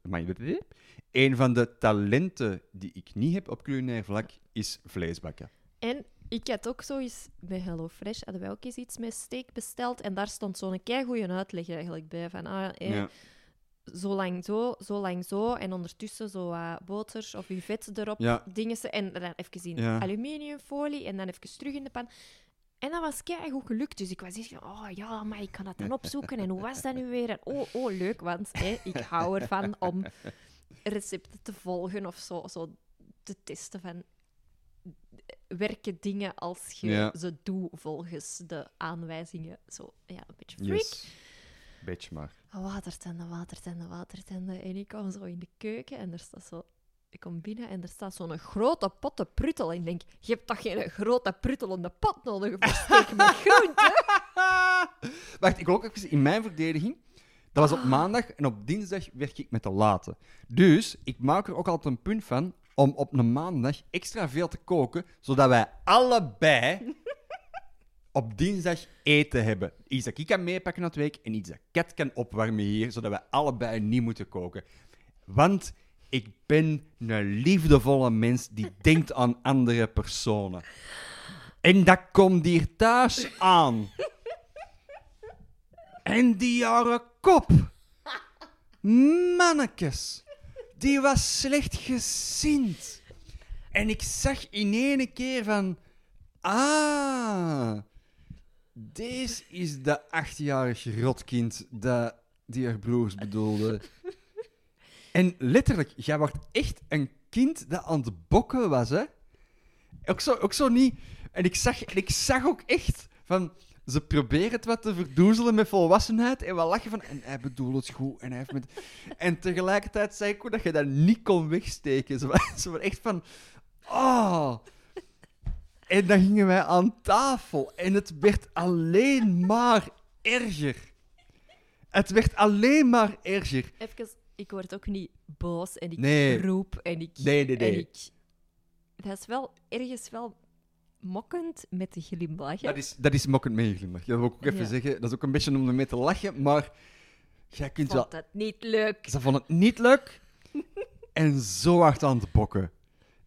een van de talenten die ik niet heb op culinair vlak, is vleesbakken. En ik had ook zo eens, bij Hello Fresh hadden wij ook eens iets met steak besteld. En daar stond zo'n keigoeie uitleg eigenlijk bij. Van, ah, eh, ja. zo lang zo, zo lang zo. En ondertussen zo uh, boter of uw vet erop. Ja. Dingen, en dan even in ja. aluminiumfolie en dan even terug in de pan. En dat was keigoed gelukt. Dus ik was echt van, oh ja, maar ik kan dat dan opzoeken. En hoe was dat nu weer? En oh, oh, leuk, want hè, ik hou ervan om recepten te volgen of zo, zo te testen van... Werken dingen als je ja. ze doet volgens de aanwijzingen. Zo, ja, een beetje freak. Yes. Beetje maar. Watertanden, watertanden, watertanden. En ik kwam zo in de keuken en er staat zo... Ik kom binnen en er staat zo'n grote pot te pruttel. En ik denk, je hebt toch geen grote pruttelende pot nodig voor steak met groenten? Wacht, ik wil ook even in mijn verdediging. Dat was op maandag en op dinsdag werk ik met de late. Dus ik maak er ook altijd een punt van om op een maandag extra veel te koken, zodat wij allebei op dinsdag eten hebben. Iets dat ik kan meepakken naar de week en iets dat Kat kan opwarmen hier, zodat wij allebei niet moeten koken. Want... Ik ben een liefdevolle mens die denkt aan andere personen. En dat komt hier thuis aan. En die jaren kop. Mannekes. Die was slecht gezind. En ik zag in één keer van... Ah... Deze is de achtjarig rotkind dat die haar broers bedoelde. En letterlijk, jij wordt echt een kind dat aan het bokken was, hè. Ook zo, ook zo niet... En ik zag, en ik zag ook echt van... Ze proberen het wat te verdoezelen met volwassenheid en wat lachen van... En hij bedoelt het goed. En, hij heeft met... en tegelijkertijd zei ik ook dat je dat niet kon wegsteken. Ze waren, ze waren echt van... Oh... En dan gingen wij aan tafel. En het werd alleen maar erger. Het werd alleen maar erger. Even, ik word ook niet boos en ik nee. roep en ik... Nee, nee, nee. En ik... Dat is wel ergens wel... mokkend met de glimlach. Dat is, dat is mokkend met je glimlach. Dat wil ik ook even ja. zeggen. Dat is ook een beetje om ermee te lachen, maar... Jij kunt vond wel... het niet leuk. Ze vond het niet leuk. En zo hard aan het bokken.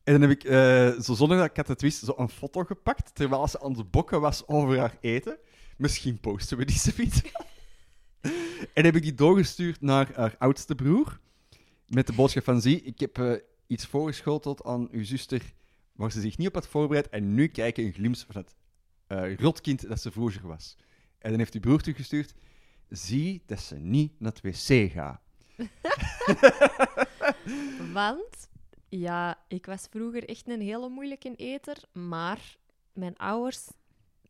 En dan heb ik, uh, zo zonder dat ik het wist, zo een foto gepakt, terwijl ze aan het bokken was over haar eten. Misschien posten we die zoiets. En heb ik die doorgestuurd naar haar oudste broer. Met de boodschap van, zie, ik heb uh, iets voorgeschoteld aan uw zuster... waar ze zich niet op had voorbereid. En nu kijken een glimps van het uh, rotkind dat ze vroeger was. En dan heeft die broer teruggestuurd... Zie dat ze niet naar het wc gaat. Want, ja, ik was vroeger echt een hele moeilijke eter. Maar mijn ouders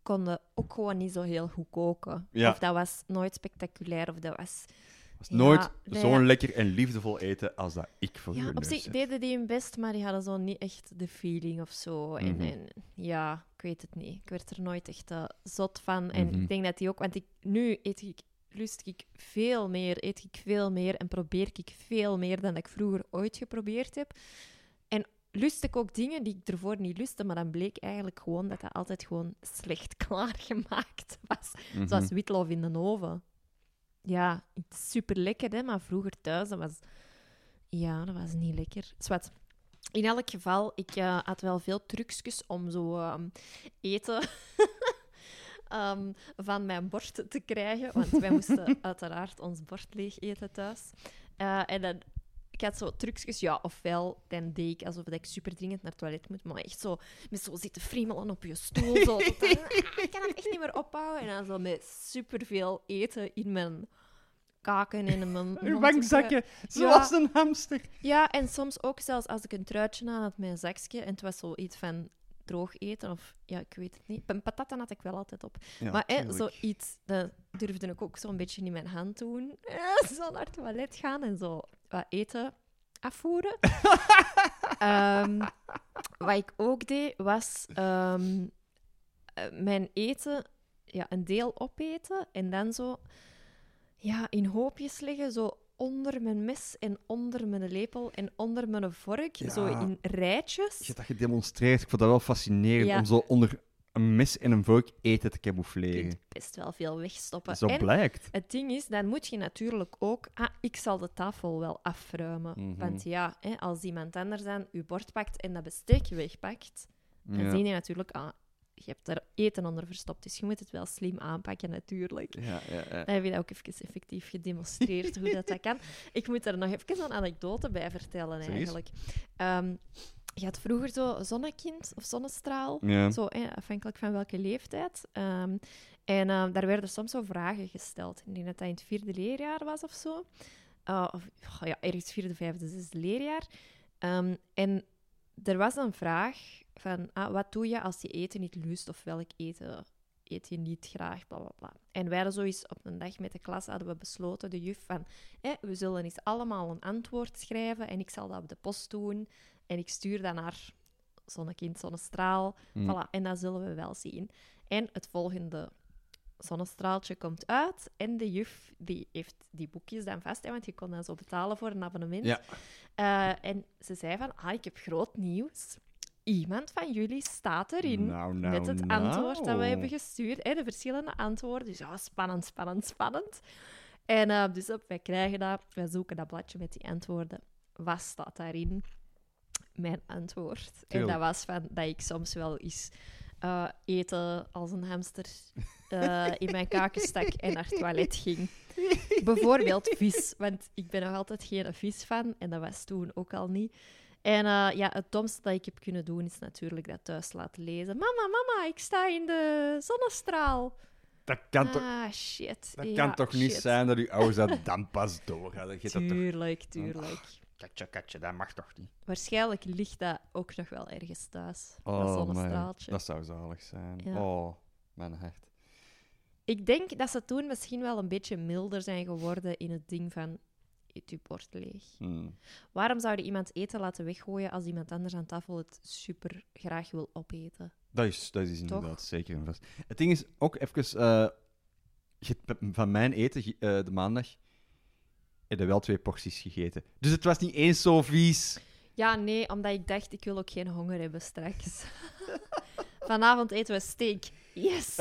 konden ook gewoon niet zo heel goed koken. Ja. Of dat was nooit spectaculair. Of dat was... Het was nooit ja, nee. zo'n lekker en liefdevol eten als dat ik voor ja, hun neus heb. Op zich deden die hun best, maar die hadden zo niet echt de feeling of zo. En, mm-hmm. en ja, ik weet het niet. Ik werd er nooit echt uh, zot van. En mm-hmm. ik denk dat die ook... Want ik, nu eet ik, lust ik veel meer, eet ik veel meer en probeer ik veel meer dan ik vroeger ooit geprobeerd heb. En lust ik ook dingen die ik ervoor niet lustte, maar dan bleek eigenlijk gewoon dat dat altijd gewoon slecht klaargemaakt was. Mm-hmm. Zoals witloof in de oven. Ja, het is super lekker, hè? Maar vroeger thuis, dat was... Ja, dat was niet lekker. Zwart. In elk geval, ik uh, had wel veel trucjes om zo uh, eten um, van mijn bord te krijgen. Want wij moesten uiteraard ons bord leeg eten thuis. Uh, en dan, ik had zo trucjes, ja, ofwel, dan deed ik alsof ik super dringend naar het toilet moet. Maar echt zo, met zo zitten friemelen op je stoel. Zo, tot dan, ah, ik kan het echt niet meer ophouden. En dan zo met superveel eten in mijn... kaken in mijn uw wangzakken, zoals ja. een hamster. Ja, en soms ook zelfs als ik een truitje aan had met een zakje, en het was zo iets van droog eten, of ja, ik weet het niet. Een patat had ik wel altijd op. Ja, maar hè, zoiets, dat durfde ik ook zo'n beetje in mijn hand doen. Ja, zo naar het toilet gaan en zo wat eten afvoeren. um, wat ik ook deed, was um, mijn eten, ja, een deel opeten, en dan zo... Ja, in hoopjes liggen, zo onder mijn mes en onder mijn lepel en onder mijn vork, ja. zo in rijtjes. Je hebt dat gedemonstreerd, ik vond dat wel fascinerend, ja. om zo onder een mes en een vork eten te camoufleren. Je kunt best wel veel wegstoppen. Zo en blijkt. Het ding is, dan moet je natuurlijk ook... Ah, ik zal de tafel wel afruimen. Mm-hmm. Want ja, hè, als iemand anders dan je bord pakt en dat bestek wegpakt, dan ja. zie je natuurlijk... Ah, je hebt er eten onder verstopt, dus je moet het wel slim aanpakken, natuurlijk. Ja, ja, ja. Dan heb je dat ook even effectief gedemonstreerd, hoe dat, dat kan. Ik moet er nog even een anekdote bij vertellen, eigenlijk. Um, je had vroeger zo zonnekind of zonnestraal, ja. zo, eh, afhankelijk van welke leeftijd. Um, en um, daar werden soms zo vragen gesteld. Ik denk dat dat in het vierde leerjaar was of zo. Uh, of, oh ja, ergens vierde, vijfde, zesde leerjaar. Um, en er was een vraag... Van, ah, wat doe je als je eten niet lust of welk eten eet je niet graag, bla, bla, bla. En wij hadden zoiets op een dag met de klas hadden we besloten, de juf, van, eh, we zullen eens allemaal een antwoord schrijven en ik zal dat op de post doen en ik stuur dat naar zonnekind, zonnestraal, mm. voilà, en dat zullen we wel zien. En het volgende zonnestraaltje komt uit en de juf die heeft die boekjes dan vast, hè, want je kon dan zo betalen voor een abonnement. Ja. Uh, en ze zei van, ah, ik heb groot nieuws. Iemand van jullie staat erin nou, nou, met het antwoord nou. dat we hebben gestuurd. Hè, de verschillende antwoorden. Dus ja, spannend, spannend, spannend. En uh, dus op, wij krijgen dat. Wij zoeken dat bladje met die antwoorden. Wat staat daarin? Mijn antwoord. Cool. En dat was van dat ik soms wel eens uh, eten als een hamster uh, in mijn kaken stak en naar het toilet ging. Bijvoorbeeld vis, want ik ben nog altijd geen visfan. En dat was toen ook al niet. En uh, ja, het domste dat ik heb kunnen doen is natuurlijk dat thuis laten lezen. Mama, mama, ik sta in de zonnestraal. Dat kan, ah, toch, shit. Dat ja, kan toch shit. niet zijn dat uw ouders dat dan pas doorgaan? Tuurlijk, toch... tuurlijk. Oh, katje, katje, dat mag toch niet? Waarschijnlijk ligt dat ook nog wel ergens thuis. Oh, dat zonnestraaltje. Dat zou zalig zijn. Ja. Oh, mijn hart. Ik denk dat ze toen misschien wel een beetje milder zijn geworden in het ding van... Eet uw bord leeg. Hmm. Waarom zou je iemand eten laten weggooien als iemand anders aan tafel het super graag wil opeten? Dat is, dat is inderdaad zeker en vast. Het ding is ook even... Uh, van mijn eten uh, de maandag heb je wel twee porties gegeten. Dus het was niet eens zo vies. Ja, nee, omdat ik dacht, ik wil ook geen honger hebben straks. Vanavond eten we steak. Yes!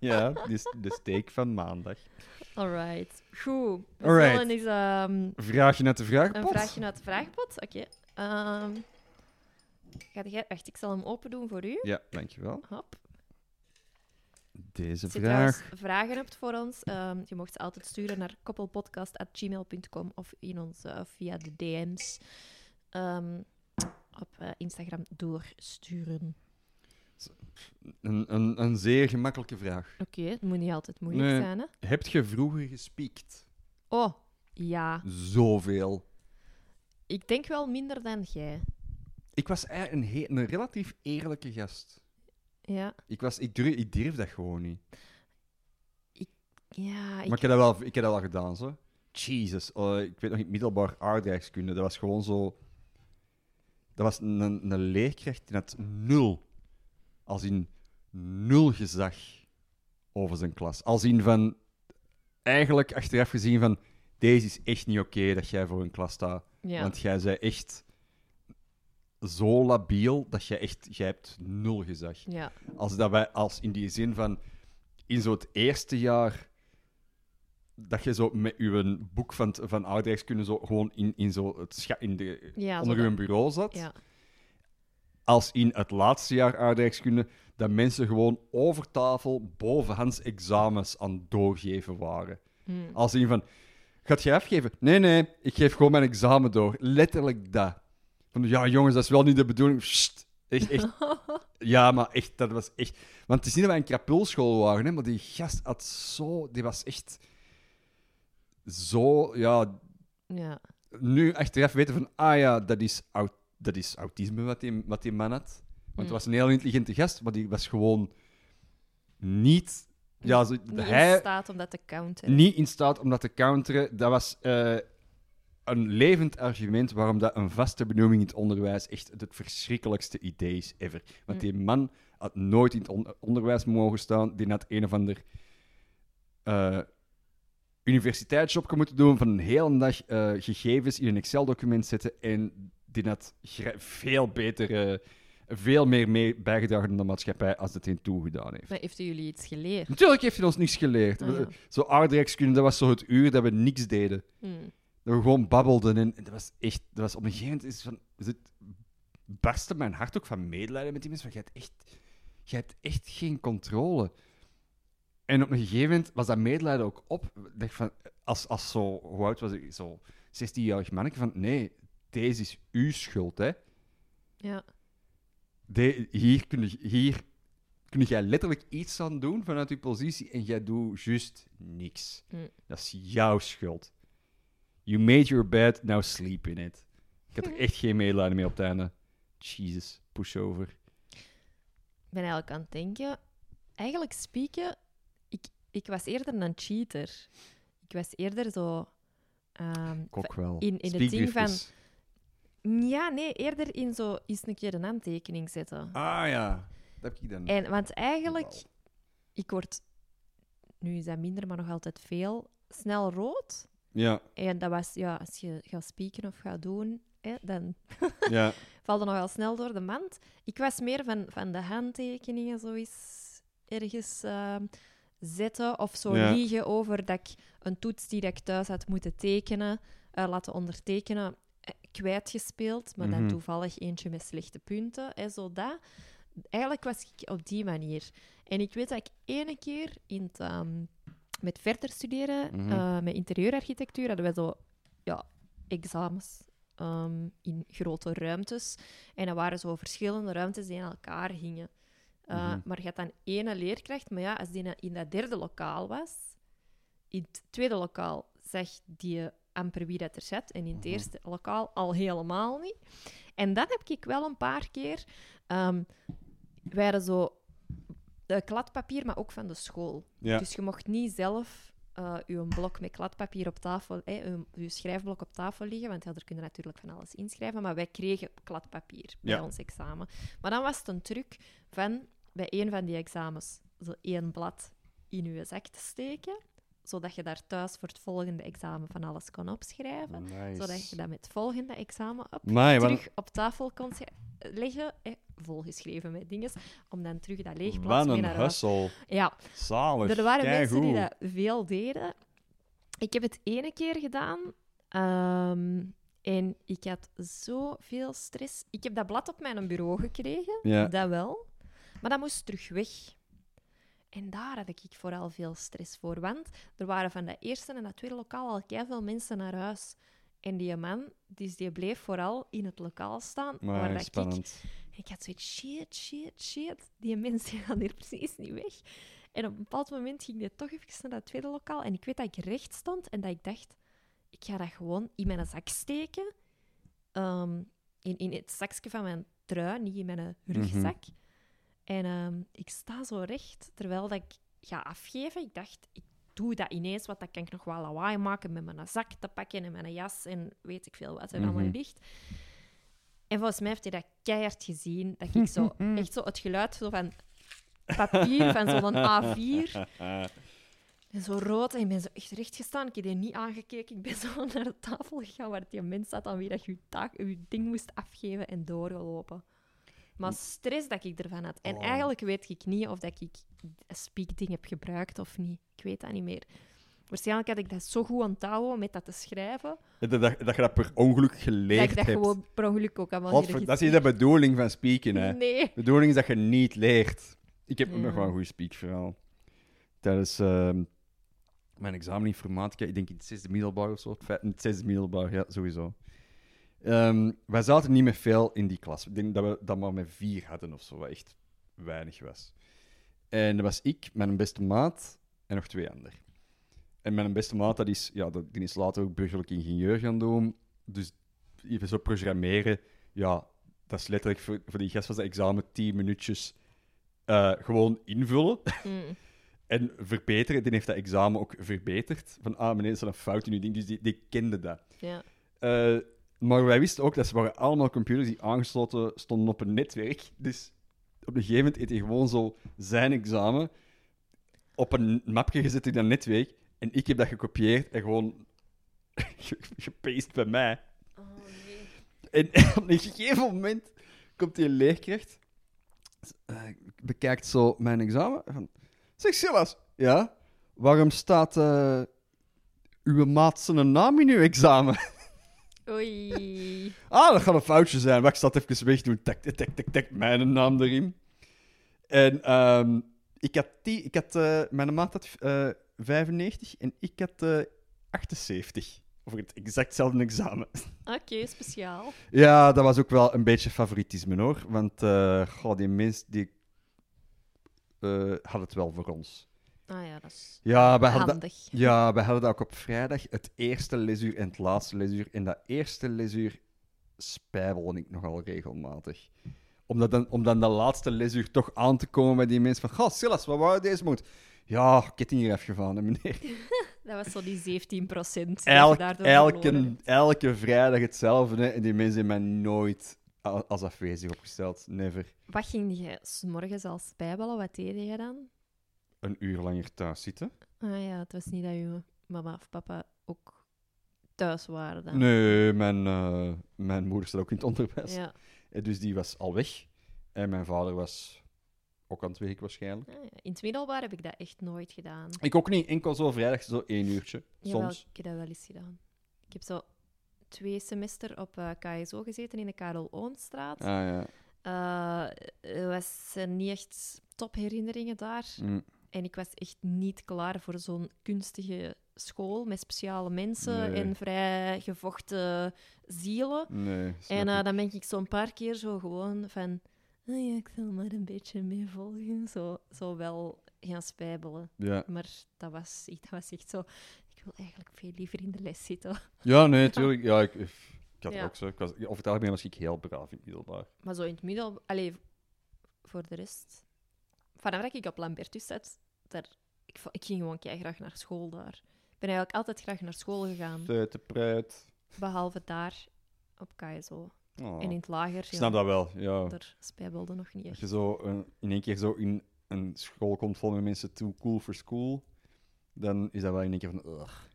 Ja, de, de steak van maandag. Alright. Goed. We Alright. zullen eens... Um, vraagje uit de vraagpot. Een vraagje uit de vraagpot. Oké. Okay. Um, ga jij... Wacht, ik zal hem open doen voor u. Ja, dankjewel. Hop. Deze Zit vraag. Als vragen hebt voor ons, um, je mag ze altijd sturen naar koppelpodcast at gmail dot com of in ons, uh, via de D M's um, op uh, Instagram doorsturen. Een, een, een zeer gemakkelijke vraag. Oké, okay, het moet niet altijd moeilijk nee. zijn, hè? Heb je vroeger gespiekt? Oh, ja. Zoveel. Ik denk wel minder dan jij. Ik was eigenlijk een, he- een relatief eerlijke gast. Ja. Ik, was, ik, durf, ik durf dat gewoon niet. Ik, ja, ik... Maar ik heb dat wel, ik heb dat wel gedaan, zo. Jezus, uh, ik weet nog niet, middelbaar aardrijkskunde. Dat was gewoon zo... Dat was een, een leerkracht die had nul... Als in nul gezag over zijn klas. Als in van... Eigenlijk achteraf gezien van... Deze is echt niet oké okay dat jij voor een klas staat. Ja. Want jij bent echt zo labiel dat jij echt... Jij hebt nul gezag. Ja. Als, dat wij, als in die zin van... In zo'n eerste jaar... Dat je zo met je boek van, van aardrijkskunde zo gewoon in, in, zo het scha- in de, ja, onder je bureau zat... Ja. Als in het laatste jaar aardrijkskunde, dat mensen gewoon over tafel bovenhands examens aan doorgeven waren. Hmm. Als in van, gaat jij afgeven? Nee, nee, ik geef gewoon mijn examen door. Letterlijk dat. Van, ja, jongens, dat is wel niet de bedoeling. Psst, echt, echt. Ja, maar echt, dat was echt... Want het is niet dat wij een krapulschool waren, hè, maar die gast had zo... Die was echt zo, ja... ja. Nu achteraf weten van, ah ja, dat is oud. Dat is autisme wat die, wat die man had. Want mm. het was een heel intelligente gast, maar die was gewoon niet... Ja, zo, niet hij, in staat om dat te counteren. Niet in staat om dat te counteren. Dat was uh, een levend argument waarom dat een vaste benoeming in het onderwijs echt het verschrikkelijkste idee is ever. Want mm. die man had nooit in het on- onderwijs mogen staan. Die had een of ander uh, universiteitsjobje moeten doen van een hele dag uh, gegevens in een Excel-document zetten en... Die had veel beter, uh, veel meer mee bijgedragen aan de maatschappij als het hen toegedaan heeft. Maar heeft hij jullie iets geleerd? Natuurlijk heeft hij ons niets geleerd. Oh, ja. Zo aardrijkskunde, dat was zo het uur dat we niks deden. Hmm. Dat we gewoon babbelden. En dat was echt, dat was op een gegeven moment is van, is het barstte mijn hart ook van medelijden met die mensen. Want je hebt echt, je hebt echt geen controle. En op een gegeven moment was dat medelijden ook op. Ik dacht van, als, als zo, hoe oud was ik? Zo zestienjarig mannetje van, nee... Deze is uw schuld, hè? Ja. De, hier, kun je, hier kun jij letterlijk iets aan doen vanuit je positie en jij doet juist niks. Mm. Dat is jouw schuld. You made your bed, now sleep in it. Ik had er echt geen medelijden mee op het einde. Jesus, pushover. Ik ben eigenlijk aan het denken... Eigenlijk spieken... Ik, ik was eerder een cheater. Ik was eerder zo... Um, Kok wel. In, in het ding van... Ja, nee, eerder in zo eens een keer een handtekening zetten. Ah ja, dat heb ik dan. En, want eigenlijk, ik word, nu is dat minder, maar nog altijd veel, snel rood. Ja. En dat was, ja, als je gaat spieken of gaat doen, hè, dan ja. valt er nogal snel door de mand. Ik was meer van, van de handtekeningen zo eens ergens uh, zetten of zo ja. liegen over dat ik een toets die dat ik thuis had moeten tekenen, uh, laten ondertekenen. Kwijtgespeeld, maar mm-hmm. dan toevallig eentje met slechte punten en zo dat. Eigenlijk was ik op die manier. En ik weet dat ik ene keer in het, um, met verder studeren, mm-hmm. uh, met interieurarchitectuur, hadden we zo ja, examens um, in grote ruimtes. En dat waren zo verschillende ruimtes die aan elkaar hingen. Uh, mm-hmm. Maar je had dan één leerkracht. Maar ja, als die in dat derde lokaal was, in het tweede lokaal zag die amper wie dat er zat. En in het eerste lokaal al helemaal niet. En dat heb ik wel een paar keer. Um, wij hadden zo de kladpapier, maar ook van de school. Ja. Dus je mocht niet zelf uh, je blok met kladpapier op tafel, eh, je, je schrijfblok op tafel liggen, want ja, er kunnen natuurlijk van alles inschrijven, maar wij kregen kladpapier bij ja. ons examen. Maar dan was het een truc van bij een van die examens zo één blad in je zak te steken, zodat je daar thuis voor het volgende examen van alles kon opschrijven. Nice. Zodat je dat met het volgende examen op, Mai, terug wat... op tafel kon leggen. Eh, volgeschreven met dinges. Om dan terug dat leegplaats mee naar... Wat een hustle. Ja. Zalig. Er waren mensen die dat veel deden. Ik heb het ene keer gedaan. Um, en ik had zoveel stress. Ik heb dat blad op mijn bureau gekregen. Ja. Dat wel. Maar dat moest terug weg. En daar had ik vooral veel stress voor. Want er waren van dat eerste en dat tweede lokaal al keiveel mensen naar huis. En die man, dus die bleef vooral in het lokaal staan. Maar waar dat spannend. Ik, ik had zoiets, shit, shit, shit. Die mensen gaan hier precies niet weg. En op een bepaald moment ging die toch even naar dat tweede lokaal. En ik weet dat ik recht stond en dat ik dacht, ik ga dat gewoon in mijn zak steken. Um, in, in het zakje van mijn trui, niet in mijn rugzak. Mm-hmm. En um, ik sta zo recht, terwijl dat ik ga afgeven. Ik dacht, ik doe dat ineens, want dan kan ik nog wel lawaai maken met mijn zak te pakken en mijn jas en weet ik veel wat er mm-hmm. allemaal ligt. En volgens mij heeft hij dat keihard gezien, dat ik zo echt zo het geluid zo van papier, van zo'n A vier... En zo rood, en ik ben zo echt recht gestaan. Ik heb die niet aangekeken. Ik ben zo naar de tafel gegaan waar die mens zat aan wie dat je taak, je ding moest afgeven en doorgelopen. Maar stress dat ik ervan had. En oh. eigenlijk weet ik niet of dat ik speakding heb gebruikt of niet. Ik weet dat niet meer. Waarschijnlijk had ik dat zo goed aan touwen met dat te schrijven. Dat, dat, dat je dat per ongeluk geleerd hebt. Dat ik dat hebt. Gewoon per ongeluk ook allemaal Godver, dat is niet de bedoeling van speaken, hè. Nee. De bedoeling is dat je niet leert. Ik heb ja. nog wel een goed speakverhaal. Tijdens uh, mijn examen informatica, ik denk in het zesde middelbaar of zo. In het zesde middelbaar, ja, sowieso. Um, wij zaten niet met veel in die klas. Ik denk dat we dat maar met vier hadden of zo, wat echt weinig was. En dat was ik, mijn beste maat en nog twee anderen. En mijn beste maat, dat is, ja, dat, die is later ook burgerlijk ingenieur gaan doen. Dus even zo programmeren, ja, dat is letterlijk voor, voor die gast was dat examen tien minuutjes uh, gewoon invullen. Mm. En verbeteren. Die heeft dat examen ook verbeterd. Van, ah, meneer, is dat een fout in uw ding? Dus die, die kende dat. Ja. Yeah. Uh, Maar wij wisten ook dat ze waren allemaal computers die aangesloten stonden op een netwerk. Dus op een gegeven moment heeft hij gewoon zo zijn examen op een mapje gezet in dat netwerk. En ik heb dat gekopieerd en gewoon gepast bij mij. Oh, nee. En op een gegeven moment komt die leerkracht, uh, bekijkt zo mijn examen. Van, zeg, Silas, ja, waarom staat uh, uw maat zijn naam in uw examen? Oei. Ah, dat gaat een foutje zijn. Maar ik zat even weg doen. Tak, tak, tak, tak. Mijn naam erin. En um, ik had... Die, ik had uh, mijn maat had uh, vijfennegentig en ik had uh, achtenzeventig. Over het exactzelfde examen. Oké, okay, speciaal. Ja, dat was ook wel een beetje favoritisme, hoor. Want uh, goh, die mens die, uh, had het wel voor ons. Ah ja, dat is ja, wij handig. Dat, ja, wij hadden dat ook op vrijdag, het eerste lesuur en het laatste lesuur. En dat eerste lesuur spijbelde ik nogal regelmatig. Om dan, om dan dat laatste lesuur toch aan te komen bij die mensen van... Goh, Silas, wat wou deze moet? Ja, ketting hier afgevaan, meneer. Dat was zo die zeventien procent. Elk, elke, elke vrijdag hetzelfde. Hè? En die mensen hebben mij nooit als afwezig opgesteld. Never. Wat ging je 's morgens al spijbelen? Wat deed je dan? Een uur langer thuis zitten. Ah ja, het was niet dat je mama of papa ook thuis waren dan. Nee, mijn, uh, mijn moeder zat ook in het onderwijs. Ja. Dus die was al weg. En mijn vader was ook aan het werk waarschijnlijk. Ah, ja. In het middelbaar heb ik dat echt nooit gedaan. Ik ook niet. Enkel zo vrijdag, zo één uurtje. Jawel, soms. Ik heb dat wel eens gedaan. Ik heb zo twee semester op uh, K S O gezeten in de Karel Oomstraat. Ah ja. Uh, was er niet echt topherinneringen daar. Mm. En ik was echt niet klaar voor zo'n kunstige school met speciale mensen nee. en vrij gevochten zielen. Nee, en uh, dan ben ik zo'n paar keer zo gewoon van... Oh ja, ik zal maar een beetje meevolgen. Zo, zo wel gaan spijbelen. Ja. Maar dat was, dat was echt zo... Ik wil eigenlijk veel liever in de les zitten. Ja, nee, tuurlijk. Ja, ik, ik had ja. het ook zo. Ik was, over het algemeen was ik heel braaf in het middelbaar. Maar zo in het middelbaar... Allee, voor de rest... Vanaf dat ik op Lambertus zat, daar, ik, ik ging gewoon keigraag naar school daar. Ik ben eigenlijk altijd graag naar school gegaan. Te pruit. Behalve daar, op K S O. Oh. En in het lager. Ik snap ja, dat wel, ja. Daar spijbelde nog niet echt. Dat je zo een, in één keer zo in een school komt vol met mensen too cool for school, dan is dat wel in één keer van... Ugh.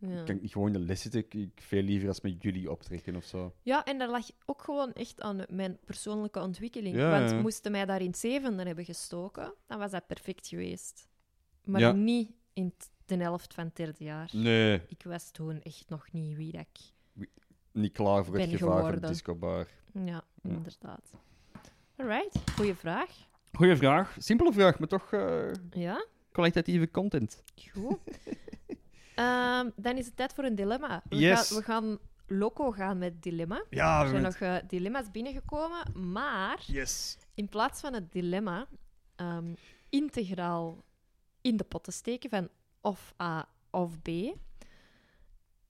Ja. Ik kan niet gewoon in de les zitten, ik veel liever als met jullie optrekken of zo. Ja, en dat lag ook gewoon echt aan mijn persoonlijke ontwikkeling. Ja, want ja. moesten mij daar in het zevende hebben gestoken, dan was dat perfect geweest. Maar ja. niet in t- de helft van het derde jaar. Nee. Ik was toen echt nog niet wie dat ik wie, niet klaar voor het gevaar geworden. Van de discobar. Ja, ja, inderdaad. Alright, goeie vraag. Goeie vraag. Simpele vraag, maar toch uh, ja? kwalitatieve content. Goed. Uh, dan is het tijd voor een dilemma. We, yes. gaan, we gaan loco gaan met dilemma. Ja, er zijn met... nog uh, dilemma's binnengekomen, maar yes. in plaats van het dilemma um, integraal in de pot te steken van of A of B,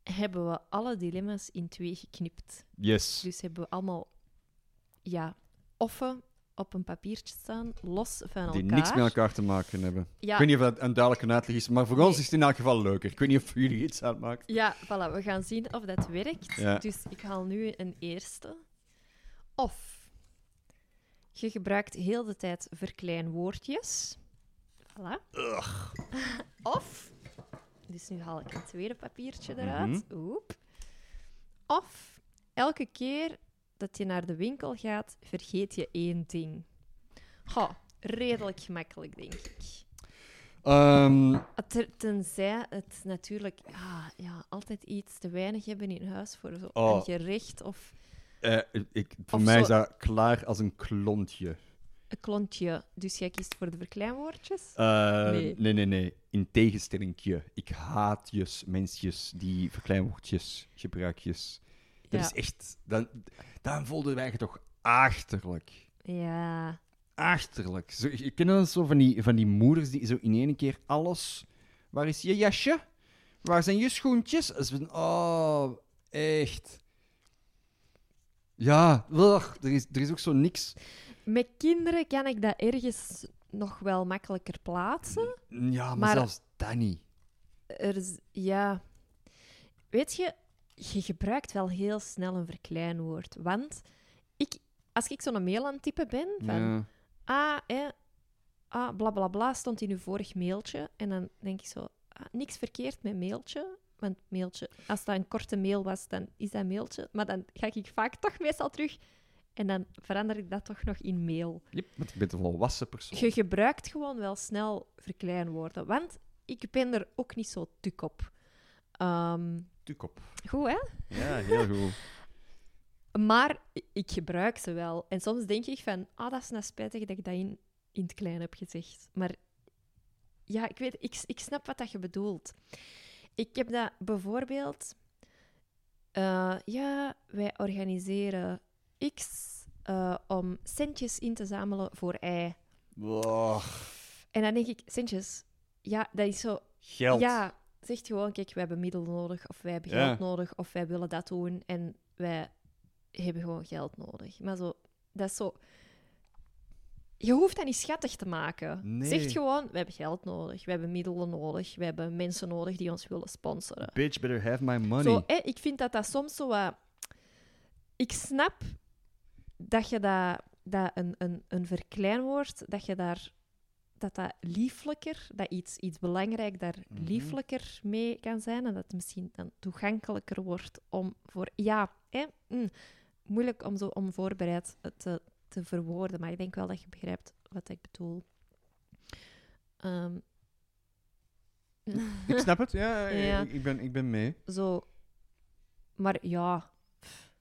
hebben we alle dilemma's in twee geknipt. Yes. Dus hebben we allemaal ja, offen op een papiertje staan, los van elkaar. Die niks met elkaar te maken hebben. Ja. Ik weet niet of dat een duidelijke uitleg is, maar voor nee. ons is het in elk geval leuker. Ik weet niet of jullie iets uitmaakt. Ja, voilà. We gaan zien of dat werkt. Ja. Dus ik haal nu een eerste. Of, je gebruikt heel de tijd verkleinwoordjes. Voilà. Ugh. Of, dus nu haal ik een tweede papiertje eruit. Mm-hmm. Oep. Of, elke keer... dat je naar de winkel gaat, vergeet je één ding. Goh, redelijk gemakkelijk, denk ik. Um... Tenzij het natuurlijk ah, ja, altijd iets te weinig hebben in huis voor zo'n oh. gerecht. Of, uh, ik, voor of mij zo... is dat klaar als een klontje. Een klontje. Dus jij kiest voor de verkleinwoordjes? Uh, nee. nee, nee, nee. In tegenstellingje. Ik haat jes, mensjes, die verkleinwoordjes, gebruikjes. Dat ja. is echt... Dan, dan voelden wij je toch achterlijk. Ja. Achterlijk. Zo, je kent dan zo van die, van die moeders die zo in één keer alles... Waar is je jasje? Waar zijn je schoentjes? Oh, echt. Ja, ugh, er, is, er is ook zo niks. Met kinderen kan ik dat ergens nog wel makkelijker plaatsen. Ja, maar, maar zelfs dat niet. Er is, ja. Weet je... Je gebruikt wel heel snel een verkleinwoord. Want ik, als ik zo'n mail aan het typen ben, van... Ja. Ah, eh, ah, bla, bla, bla, stond in uw vorig mailtje. En dan denk ik zo... Ah, niks verkeerd met mailtje. Want mailtje... Als dat een korte mail was, dan is dat mailtje. Maar dan ga ik vaak toch meestal terug... En dan verander ik dat toch nog in mail. Yep, want ik ben een volwassen persoon. Je gebruikt gewoon wel snel verkleinwoorden. Want ik ben er ook niet zo tuk op. Um, Kop. Goed, hè? Ja, heel goed. Maar ik gebruik ze wel. En soms denk ik van... Ah, oh, dat is nou spijtig dat ik dat in, in het klein heb gezegd. Maar ja, ik weet... Ik, ik snap wat dat je bedoelt. Ik heb dat bijvoorbeeld... Uh, ja, wij organiseren X uh, om centjes in te zamelen voor Y. Wow. En dan denk ik... Centjes? Ja, dat is zo... Geld. Ja. Zegt gewoon, kijk, wij hebben middelen nodig, of wij hebben geld yeah. nodig, of wij willen dat doen, en wij hebben gewoon geld nodig. Maar zo, dat is zo... Je hoeft dat niet schattig te maken. Nee. Zegt gewoon, we hebben geld nodig, we hebben middelen nodig, we hebben mensen nodig die ons willen sponsoren. Bitch, better have my money. Zo, eh, ik vind dat dat soms zo wat... Ik snap dat je dat, dat een, een, een verkleinwoord, dat je daar... dat dat lieflijker, dat iets, iets belangrijk daar mm-hmm. lieflijker mee kan zijn en dat het misschien dan toegankelijker wordt om voor... Ja, hè? Mm. Moeilijk om zo onvoorbereid te, te verwoorden, maar ik denk wel dat je begrijpt wat ik bedoel. Um. Ik snap het, ja. ja. Ik, ik, ben, ik ben mee. Zo. Maar ja, pff,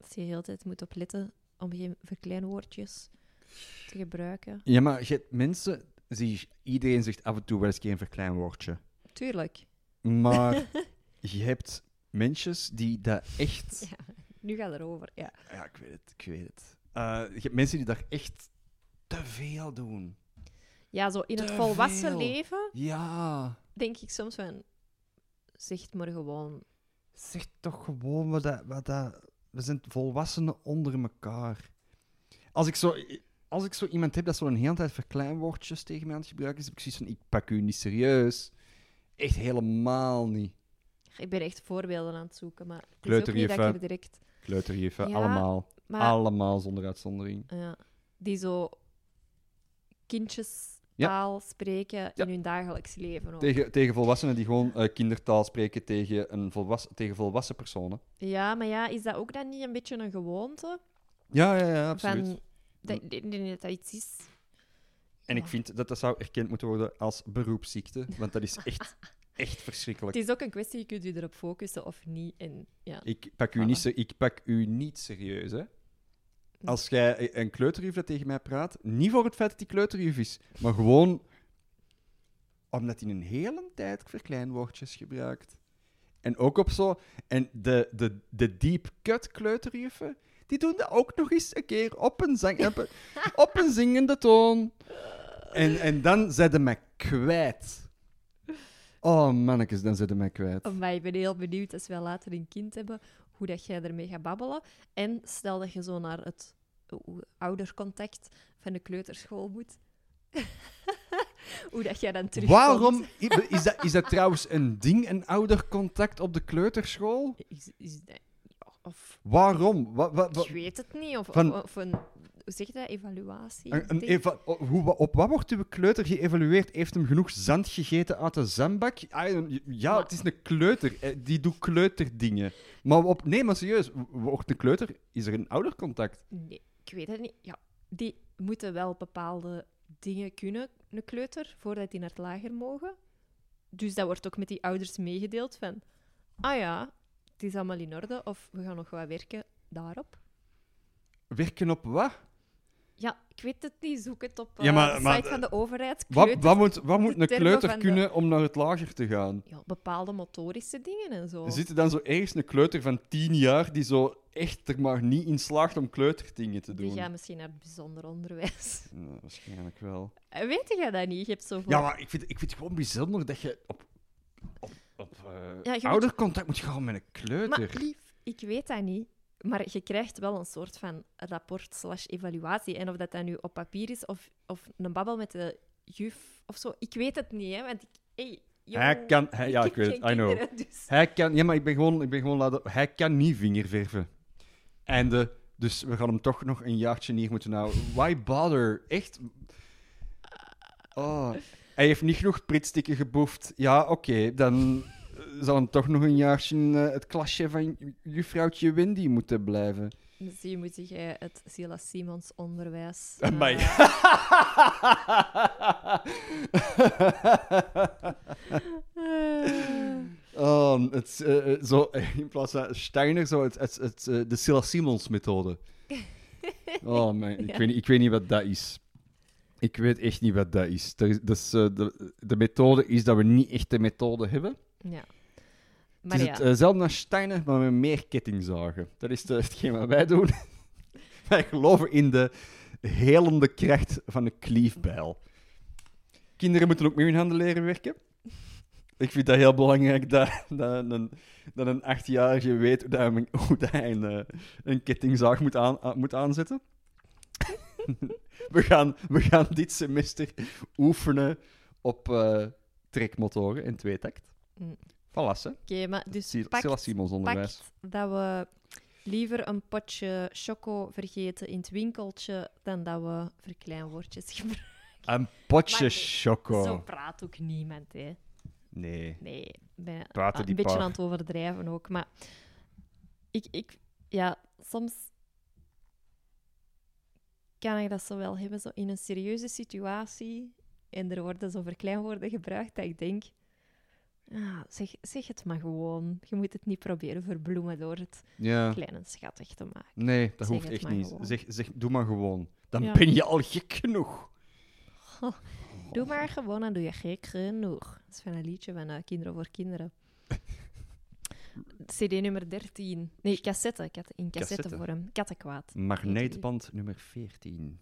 als je de hele tijd moet opletten om geen verkleinwoordjes te gebruiken. Ja, maar je hebt mensen zie, iedereen zegt af en toe wel eens geen verkleinwoordje. Tuurlijk. Maar je hebt mensen die dat echt... Ja, nu gaat het erover, ja. Ja, ik weet het, ik weet het. Uh, je hebt mensen die daar echt te veel doen. Ja, zo in te het volwassen veel. leven... Ja. Denk ik soms van... Zeg maar gewoon... Zeg toch gewoon wat dat... Wat dat we zijn volwassenen onder elkaar. Als ik zo... Als ik zo iemand heb dat zo'n hele tijd verkleinwoordjes tegen mij aan het gebruiken is, heb ik zoiets van, ik pak u niet serieus. Echt helemaal niet. Ik ben echt voorbeelden aan het zoeken, maar het is ook niet dat ik er direct... Kleuterjuffen, ja, allemaal. Maar... Allemaal, zonder uitzondering. Ja. Die zo kindjestaal ja. spreken ja. in hun dagelijks leven. Ook. Tegen, tegen volwassenen die gewoon uh, kindertaal spreken tegen, een volwassen, tegen volwassen personen. Ja, maar ja, is dat ook dan niet een beetje een gewoonte? Ja, ja, ja, absoluut. Van, dat, dat dat iets is. En ja. ik vind dat dat zou erkend moeten worden als beroepsziekte, want dat is echt, echt verschrikkelijk. Het is ook een kwestie, je kunt je erop focussen of niet. En, ja. ik, pak u niet, ik pak u niet serieus, hè. Als jij een kleuterjuf dat tegen mij praat, niet voor het feit dat die kleuterjuf is, maar gewoon omdat hij een hele tijd verkleinwoordjes gebruikt. En ook op zo... En de, de, de deep-cut kleuterjuffen... Die doen dat ook nog eens een keer op een, zang, op een, op een zingende toon. En, en dan zijn ze mij kwijt. Oh, mannetjes, dan zijn ze mij kwijt. Oh, maar ik ben heel benieuwd, als wij later een kind hebben, hoe dat jij ermee gaat babbelen. En stel dat je zo naar het oudercontact van de kleuterschool moet. Hoe dat jij dan terugkomt. Waarom? Is dat, is dat trouwens een ding, een oudercontact op de kleuterschool? Is, is dat... Of, Waarom? Wa, wa, wa, ik weet het niet. Of, van, of een, hoe zeg je dat? Evaluatie? Een, een eva- hoe, op wat wordt uw kleuter geëvalueerd? Heeft hem genoeg zand gegeten uit de zandbak? Ja, maar, het is een kleuter. Die doet kleuterdingen. Maar op, nee, maar serieus. Wordt de kleuter... Is er een oudercontact? Nee, ik weet het niet. Ja, die moeten wel bepaalde dingen kunnen, een kleuter, voordat die naar het lager mogen. Dus dat wordt ook met die ouders meegedeeld van... Ah ja... Het is allemaal in orde, of we gaan nog wat werken daarop. Werken op wat? Ja, ik weet het niet. Zoek het op uh, ja, maar, maar, de site van de overheid. Wat, wat moet, wat moet een kleuter kunnen de... om naar het lager te gaan? Ja, bepaalde motorische dingen en zo. Er zit dan zo ergens een kleuter van tien jaar die zo echt er maar niet in slaagt om kleuterdingen te doen. Die gaat misschien naar het bijzonder onderwijs. Ja, waarschijnlijk wel. Weet jij dat niet? Je hebt zoveel... Ja, maar ik vind, ik vind het gewoon bijzonder dat je op... op... Op uh, ja, oudercontact moet je gewoon met een kleuter. Maar lief, ik weet dat niet. Maar je krijgt wel een soort van rapport slash evaluatie. En of dat dan nu op papier is of, of een babbel met de juf of zo. Ik weet het niet, hè. Want ik... Hey, jong, hij kan... Hij, ja, ik, ik weet het. I know. Dus. Hij kan... Ja, maar ik ben gewoon... Ik ben gewoon laden, hij kan niet vingerverven. En de, dus we gaan hem toch nog een jaartje neer moeten houden. Why bother? Echt... Oh... Hij heeft niet genoeg pritstikken geboefd. Ja, oké, okay, dan zal hem toch nog een jaartje uh, het klasje van juffrouwtje Wendy moeten blijven. Misschien moet jij het Silas Simons onderwijs... Uh... Amai. oh, het, uh, zo, in plaats van Steiner, zo het, het, het, uh, de Silas Simons methode. Oh, man, ik, ja. weet, ik weet niet wat dat is. Ik weet echt niet wat dat is. Dus uh, de, de methode is dat we niet echt de methode hebben. Ja. Maar het is ja. hetzelfde uh, als Steiner, maar met meer kettingzagen. Dat is de, hetgeen wat wij doen. Wij geloven in de helende kracht van de kliefbijl. Kinderen moeten ook met hun handen leren werken. Ik vind dat heel belangrijk dat, dat, een, dat een achtjarige weet hoe, dat, hoe dat hij een, een kettingzaag moet, aan, moet aanzetten. We gaan, we gaan dit semester oefenen op uh, trekmotoren in tweetakt. Mm. Valassen. Oké, okay, maar dus Sil- pakt, pakt dat we liever een potje choco vergeten in het winkeltje dan dat we verkleinwoordjes gebruiken. Een potje maar, choco. Zo praat ook niemand, hè. Nee. Nee. Ben, Praten ah, die een paar. beetje aan het overdrijven ook, maar... Ik, ik... Ja, soms... kan ik dat zo wel hebben, zo in een serieuze situatie, en er worden zo verkleinwoorden gebruikt, dat ik denk, ah, zeg, zeg het maar gewoon. Je moet het niet proberen verbloemen door het ja. klein en schattig te maken. Nee, dat zeg hoeft echt niet. Zeg, zeg, doe maar gewoon. Dan ja. ben je al gek genoeg. Oh, Doe maar gewoon, dan doe je gek genoeg. Dat is van een liedje van uh, Kinderen voor Kinderen. C D nummer dertien. Nee, cassette. In cassette, cassette. vorm. Kattenkwaad. Magneetband nummer veertien.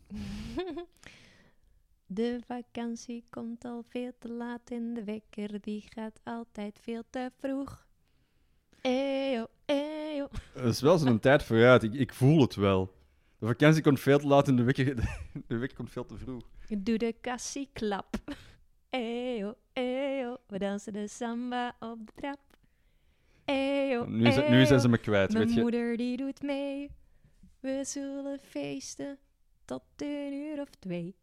De vakantie komt al veel te laat en de wekker die gaat altijd veel te vroeg. Eyo, eyo. Dat is wel zo'n tijd vooruit. Ik, ik voel het wel. De vakantie komt veel te laat en de wekker, de wekker komt veel te vroeg. Doe de kassieklap. Eyo, eyo. We dansen de samba op de trap. Eyo, nu, eyo. Nu zijn ze me kwijt. Mijn weet moeder je? Die doet mee. We zullen feesten tot een uur of twee.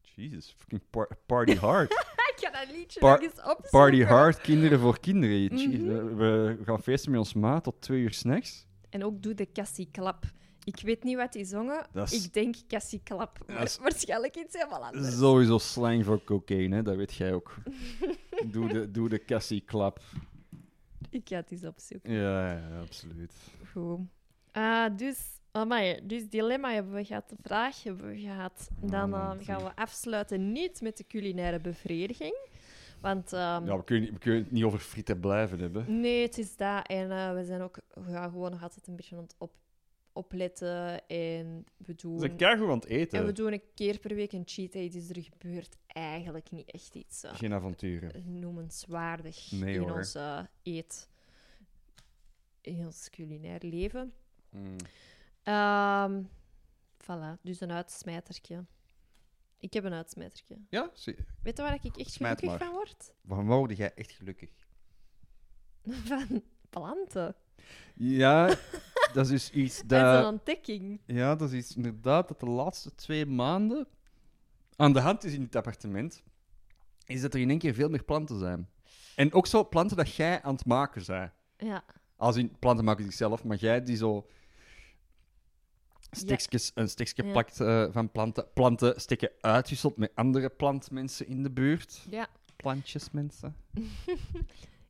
Jezus, fucking par- party hard. Ik ga dat liedje par- nog eens opzoeken. Party hard, kinderen voor kinderen. Mm-hmm. We gaan feesten met ons maat tot twee uur 's nachts. En ook doe de kassieklap. Ik weet niet wat die zongen. Dat's... Ik denk kassieklap. Maar waarschijnlijk iets helemaal anders. Sowieso slang voor cocaïne, hè? Dat weet jij ook. doe, de, doe de kassieklap. Ik ga het eens opzoeken. Ja, ja, absoluut. Goed. Ah, dus... Amai, dus dilemma hebben we gehad, de vraag hebben we gehad. Dan uh, gaan we afsluiten niet met de culinaire bevrediging. Want, um, ja, we kunnen, we kunnen het niet over frieten blijven hebben. Nee, het is dat. En uh, we zijn ook ja, gewoon nog altijd een beetje aan het op, opletten. En we doen... We zijn goed aan het eten. En we doen een keer per week een cheat day, dus er gebeurt eigenlijk niet echt iets. Uh, Geen avonturen. Noemenswaardig nee, in hoor. ons uh, eet... In ons culinair leven. Mm. Um, voilà, dus een uitsmijtertje. Ik heb een uitsmijtertje. Ja, zie je. Weet je waar ik echt Smijt gelukkig maar. van word? Van waar word jij echt gelukkig? Van planten. Ja, dat is dus iets dat... Dat is een ontdekking. Ja, dat is iets inderdaad dat de laatste twee maanden aan de hand is in dit appartement, is dat er in één keer veel meer planten zijn. En ook zo planten dat jij aan het maken bent. Ja. Als in planten maken zichzelf, maar jij die zo... Stekjes, ja. Een stekje ja. plakt uh, van planten. Planten steken uitwisselt met andere plantmensen in de buurt. Ja. Plantjesmensen.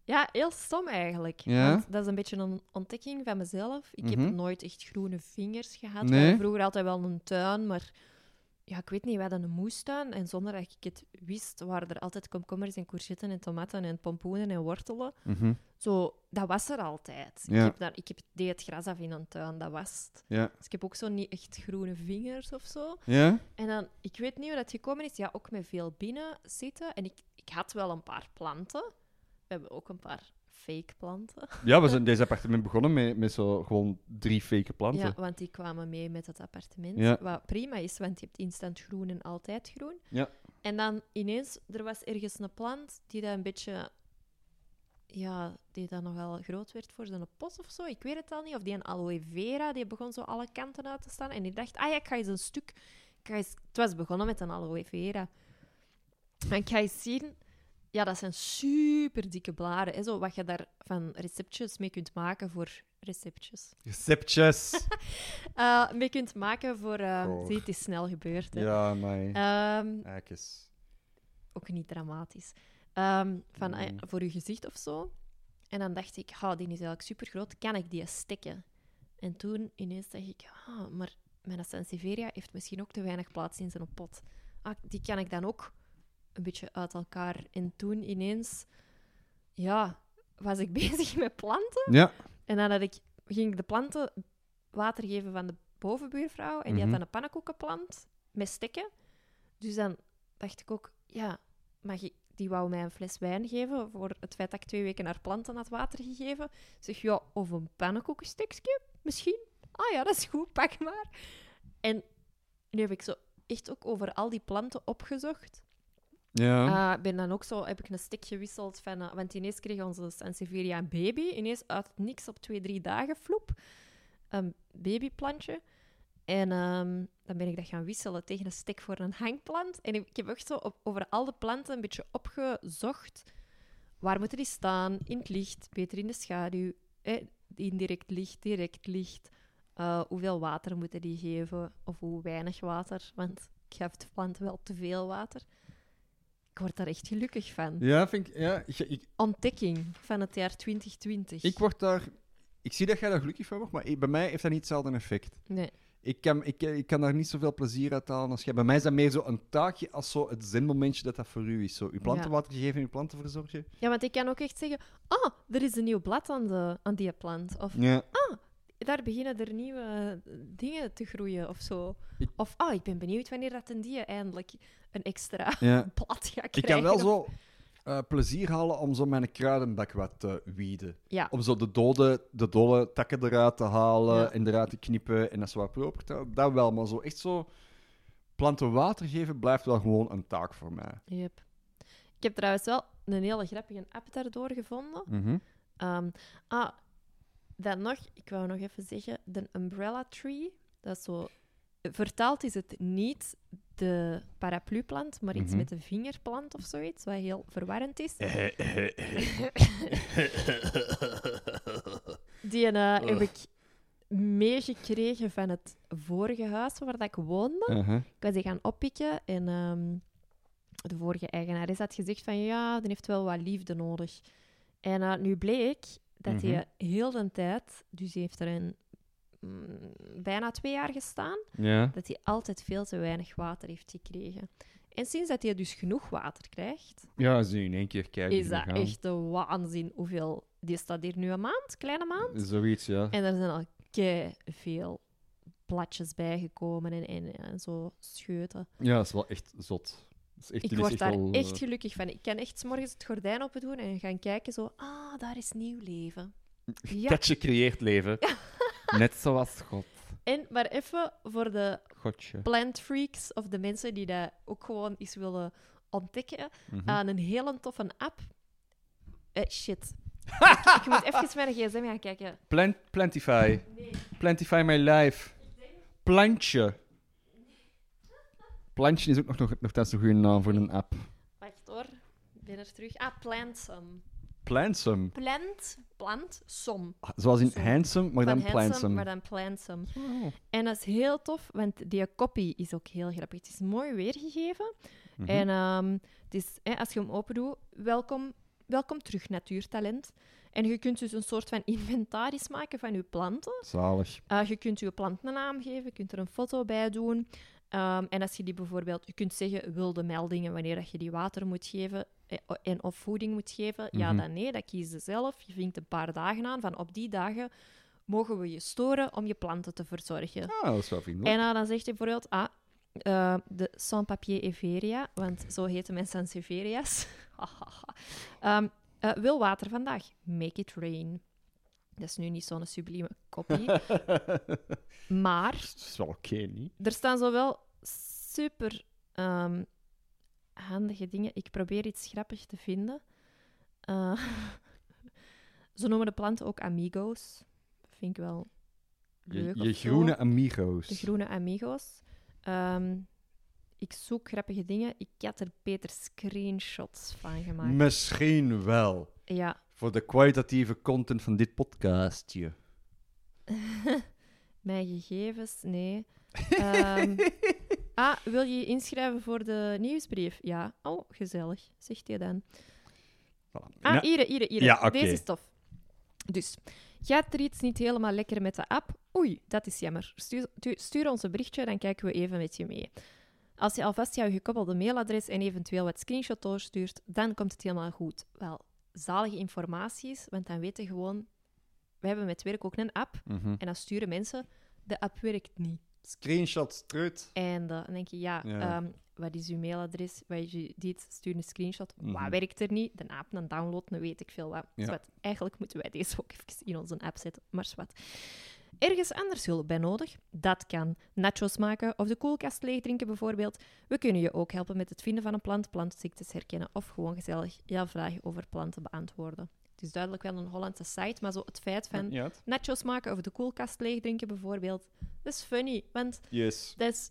Ja, heel stom eigenlijk. Ja? Want dat is een beetje een ontdekking van mezelf. Ik mm-hmm. heb nooit echt groene vingers gehad. Nee. We hadden vroeger altijd wel een tuin, maar ja, ik weet niet, we hadden een moestuin. En zonder dat ik het wist, waren er altijd komkommers en courgetten en tomaten en pompoenen en wortelen. Mm-hmm. Zo, dat was er altijd. Ja. Ik, heb daar, ik heb, deed het gras af in een tuin, dat was het. Ja. Dus ik heb ook zo niet echt groene vingers of zo. Ja. En dan, ik weet niet hoe dat gekomen is. Ja, ook met veel binnen zitten. En ik, ik had wel een paar planten. We hebben ook een paar fake planten. Ja, we zijn deze appartement begonnen met, met zo gewoon drie fake planten. Ja, want die kwamen mee met het appartement. Ja. Wat prima is, want je hebt instant groen en altijd groen. Ja. En dan ineens, er was ergens een plant die dat een beetje... Ja, die dan nog wel groot werd voor zijn pot of zo. Ik weet het al niet. Of die een aloe vera, die begon zo alle kanten uit te staan. En ik dacht, ah ja, ik ga eens een stuk... Ik ga eens... Het was begonnen met een aloe vera. En ik ga eens zien... Ja, dat zijn super dikke blaren. Hè? Zo, wat je daar van receptjes mee kunt maken voor... Receptjes. Receptjes! uh, mee kunt maken voor... Uh... Oh. Zie, het is snel gebeurd. Hè? Ja, maar... Um... Eikes. Ook niet dramatisch. Um, van, uh, voor uw gezicht of zo. En dan dacht ik, oh, die is eigenlijk super groot, kan ik die steken? En toen ineens dacht ik, oh, maar mijn Sansevieria heeft misschien ook te weinig plaats in zijn pot. Ah, die kan ik dan ook een beetje uit elkaar. En toen ineens, ja, was ik bezig met planten. Ja. En dan had ik, ging ik de planten water geven van de bovenbuurvrouw. En die mm-hmm. had dan een pannenkoekenplant met stekken. Dus dan dacht ik ook, ja, mag ik... Die wou mij een fles wijn geven voor het feit dat ik twee weken naar planten had water gegeven. Zeg, ja, of een pannenkoekenstekje, misschien. Ah ja, dat is goed, pak maar. En nu heb ik zo echt ook over al die planten opgezocht. Ja. Uh, ben dan ook zo, heb ik een stek gewisseld van... Uh, want ineens kreeg onze Sansevieria een baby. Ineens uit niks op twee, drie dagen, floep. Een babyplantje. En um, dan ben ik dat gaan wisselen tegen een stek voor een hangplant. En ik heb echt zo op, over al de planten een beetje opgezocht. Waar moeten die staan? In het licht, beter in de schaduw. Eh, indirect licht, direct licht. Uh, hoeveel water moeten die geven? Of hoe weinig water? Want ik geef de plant wel te veel water. Ik word daar echt gelukkig van. Ja, vind ik... Ja, ik, ik... Ontdekking van het jaar twintig twintig. Ik word daar... Ik zie dat jij daar gelukkig van wordt, maar bij mij heeft dat niet hetzelfde effect. Nee. Ik kan, ik, ik kan daar niet zoveel plezier uit halen als jij. Bij mij is dat meer zo een taakje als zo het zinmomentje dat dat voor u is. Zo, uw planten water geven, uw planten verzorgen. Ja, want ik kan ook echt zeggen... Ah, er is een nieuw blad aan, de, aan die plant. Of ja. Ah, daar beginnen er nieuwe dingen te groeien of zo. Ik... Of ah, ik ben benieuwd wanneer dat een die eindelijk een extra ja. blad gaat krijgen. Ik kan wel of... zo... Uh, plezier halen om zo mijn kruidenbak wat te wieden. Ja. Om zo de dode, de dode takken eruit te halen ja. en eruit te knippen. En dat is wat proper. Dat wel, maar zo echt zo... Planten water geven blijft wel gewoon een taak voor mij. Yep. Ik heb trouwens wel een hele grappige app daardoor gevonden. Mm-hmm. Um, ah, dan nog... Ik wou nog even zeggen... De umbrella tree. Dat is zo... Vertaald is het niet... de paraplu-plant, maar iets mm-hmm. met de vingerplant of zoiets, wat heel verwarrend is. Die uh, heb ik meegekregen van het vorige huis waar dat ik woonde. Uh-huh. Ik was die gaan oppikken en um, de vorige eigenares had gezegd van ja, die heeft wel wat liefde nodig. En uh, nu bleek dat die mm-hmm. heel de tijd, dus die heeft er een bijna twee jaar gestaan, ja. dat hij altijd veel te weinig water heeft gekregen. En sinds dat hij dus genoeg water krijgt... Ja, als je in één keer kijkt... Is dat gaan. Echt de waanzin hoeveel... Die staat hier nu een maand, kleine maand. Zoiets, ja. En er zijn al veel bladjes bijgekomen en, en, en zo scheuten. Ja, dat is wel echt zot. Is echt, ik word echt daar wel, echt gelukkig van. Ik kan echt 's morgens het gordijn open doen en gaan kijken zo... Ah, daar is nieuw leven. Ja. Katje creëert leven. Ja. Net zoals God. En maar even voor de Godje. Plant freaks of de mensen die dat ook gewoon eens willen ontdekken, mm-hmm. aan een hele toffe app. Eh, shit. ik, ik moet even mijn gsm gaan kijken. Plant, plantify. Nee. Plantify my life. Denk... Plantje. Plantje is ook nog, nog, nog dat is een goede naam voor een app. Wacht hoor, ik ben er terug. Ah, Plantsome. Plantsome. Plant, plant, som. Ah, zoals in handsome, maar dan Plantsome. Maar dan Plantsome. Oh. En dat is heel tof, want die copy is ook heel grappig. Het is mooi weergegeven. Mm-hmm. En um, het is, hè, als je hem open doet, welkom, welkom terug, natuurtalent. En je kunt dus een soort van inventaris maken van je planten. Zalig. Uh, je kunt je plant een naam geven, je kunt er een foto bij doen. Um, en als je die bijvoorbeeld... Je kunt zeggen wilde meldingen wanneer dat je die water moet geven... en of voeding moet geven, mm-hmm. ja dan nee, dat kies je zelf. Je vinkt een paar dagen aan van op die dagen mogen we je storen om je planten te verzorgen. Ah, dat is wel vriendelijk. En uh, dan zegt hij bijvoorbeeld, ah, uh, de sans-papier Everia, want zo heten mijn sans Everia's. um, uh, wil water vandaag? Make it rain. Dat is nu niet zo'n sublieme kopie. Maar... Dat is wel oké, niet? Er staan zowel super... Um, handige dingen. Ik probeer iets grappigs te vinden. Uh, ze noemen de planten ook amigo's. Vind ik wel leuk. Je, je groene zo. Amigo's. De groene amigo's. Um, ik zoek grappige dingen. Ik had er beter screenshots van gemaakt. Misschien wel. Ja. Voor de kwalitatieve content van dit podcastje. Mijn gegevens? Nee. Um, ah, wil je je inschrijven voor de nieuwsbrief? Ja. Oh, gezellig. Zegt hij dan. Voilà. Ah, hier, hier, hier. Ja, okay. Deze is tof. Dus, gaat er iets niet helemaal lekker met de app? Oei, dat is jammer. Stuur, stuur ons een berichtje, dan kijken we even met je mee. Als je alvast jouw gekoppelde mailadres en eventueel wat screenshot doorstuurt, dan komt het helemaal goed. Wel, zalige informaties, want dan weten gewoon... We hebben met werk ook een app, mm-hmm. en dan sturen mensen... De app werkt niet. Screenshots, trut. En dan denk je, ja, ja. Um, wat is uw mailadres? Wat is je dit? Stuur een screenshot. Mm. Wat werkt er niet? De app, dan download, dan weet ik veel wat. Ja. Wat. Eigenlijk moeten wij deze ook even in onze app zetten, maar wat. Ergens anders hulp bij nodig? Dat kan. Nachos maken of de koelkast leegdrinken bijvoorbeeld. We kunnen je ook helpen met het vinden van een plant, plantziektes herkennen of gewoon gezellig jouw vragen over planten beantwoorden. Het is duidelijk wel een Hollandse site, maar zo het feit van ja, het... nachos maken of de koelkast leegdrinken bijvoorbeeld, dat is funny, want yes. dat is...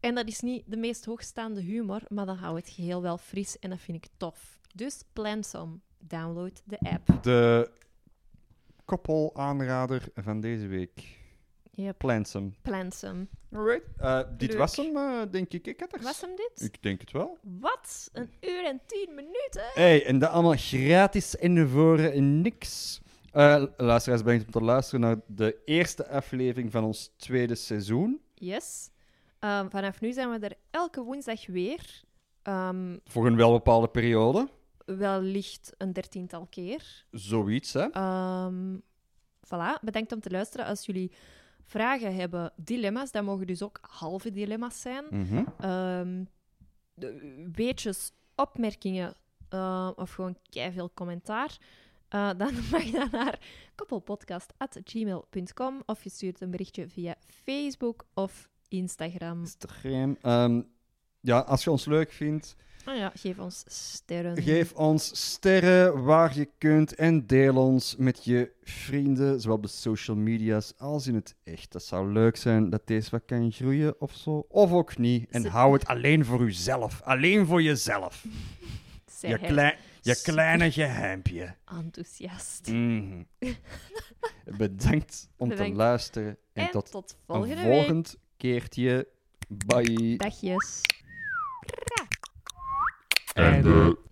En dat is niet de meest hoogstaande humor, maar dan houdt het geheel wel fris en dat vind ik tof. Dus Plantsome, download de app. De koppelaanrader van deze week. Yep. Plantsome. Plantsome. Alright. Uh, dit was hem, uh, denk ik. ik was hem dit? Ik denk het wel. Wat? Een uur en tien minuten? Hé, hey, en dat allemaal gratis en voor niks. Uh, luisteraars, bedankt om te luisteren naar de eerste aflevering van ons tweede seizoen. Yes. Um, vanaf nu zijn we er elke woensdag weer. Um, Voor een welbepaalde periode. Wellicht een dertiental keer. Zoiets, hè. Um, voilà. Bedankt om te luisteren. Als jullie vragen hebben, dilemma's, dan mogen dus ook halve dilemma's zijn. Mm-hmm. Um, weetjes, opmerkingen uh, of gewoon keiveel commentaar. Uh, dan mag je naar koppelpodcast at gmail dot com of je stuurt een berichtje via Facebook of Instagram. Instagram. Um, ja, als je ons leuk vindt... Oh ja, geef ons sterren. Geef ons sterren waar je kunt en deel ons met je vrienden, zowel op de social media's als in het echt. Dat zou leuk zijn dat deze wat kan groeien of zo. Of ook niet. En Z- hou het alleen voor uzelf. Alleen voor jezelf. Je, klei- je kleine geheimpje. Enthousiast. Mm-hmm. Bedankt om Bedankt. te luisteren. En, en tot, tot volgende een volgend week. keertje. Bye. Dagjes. En de...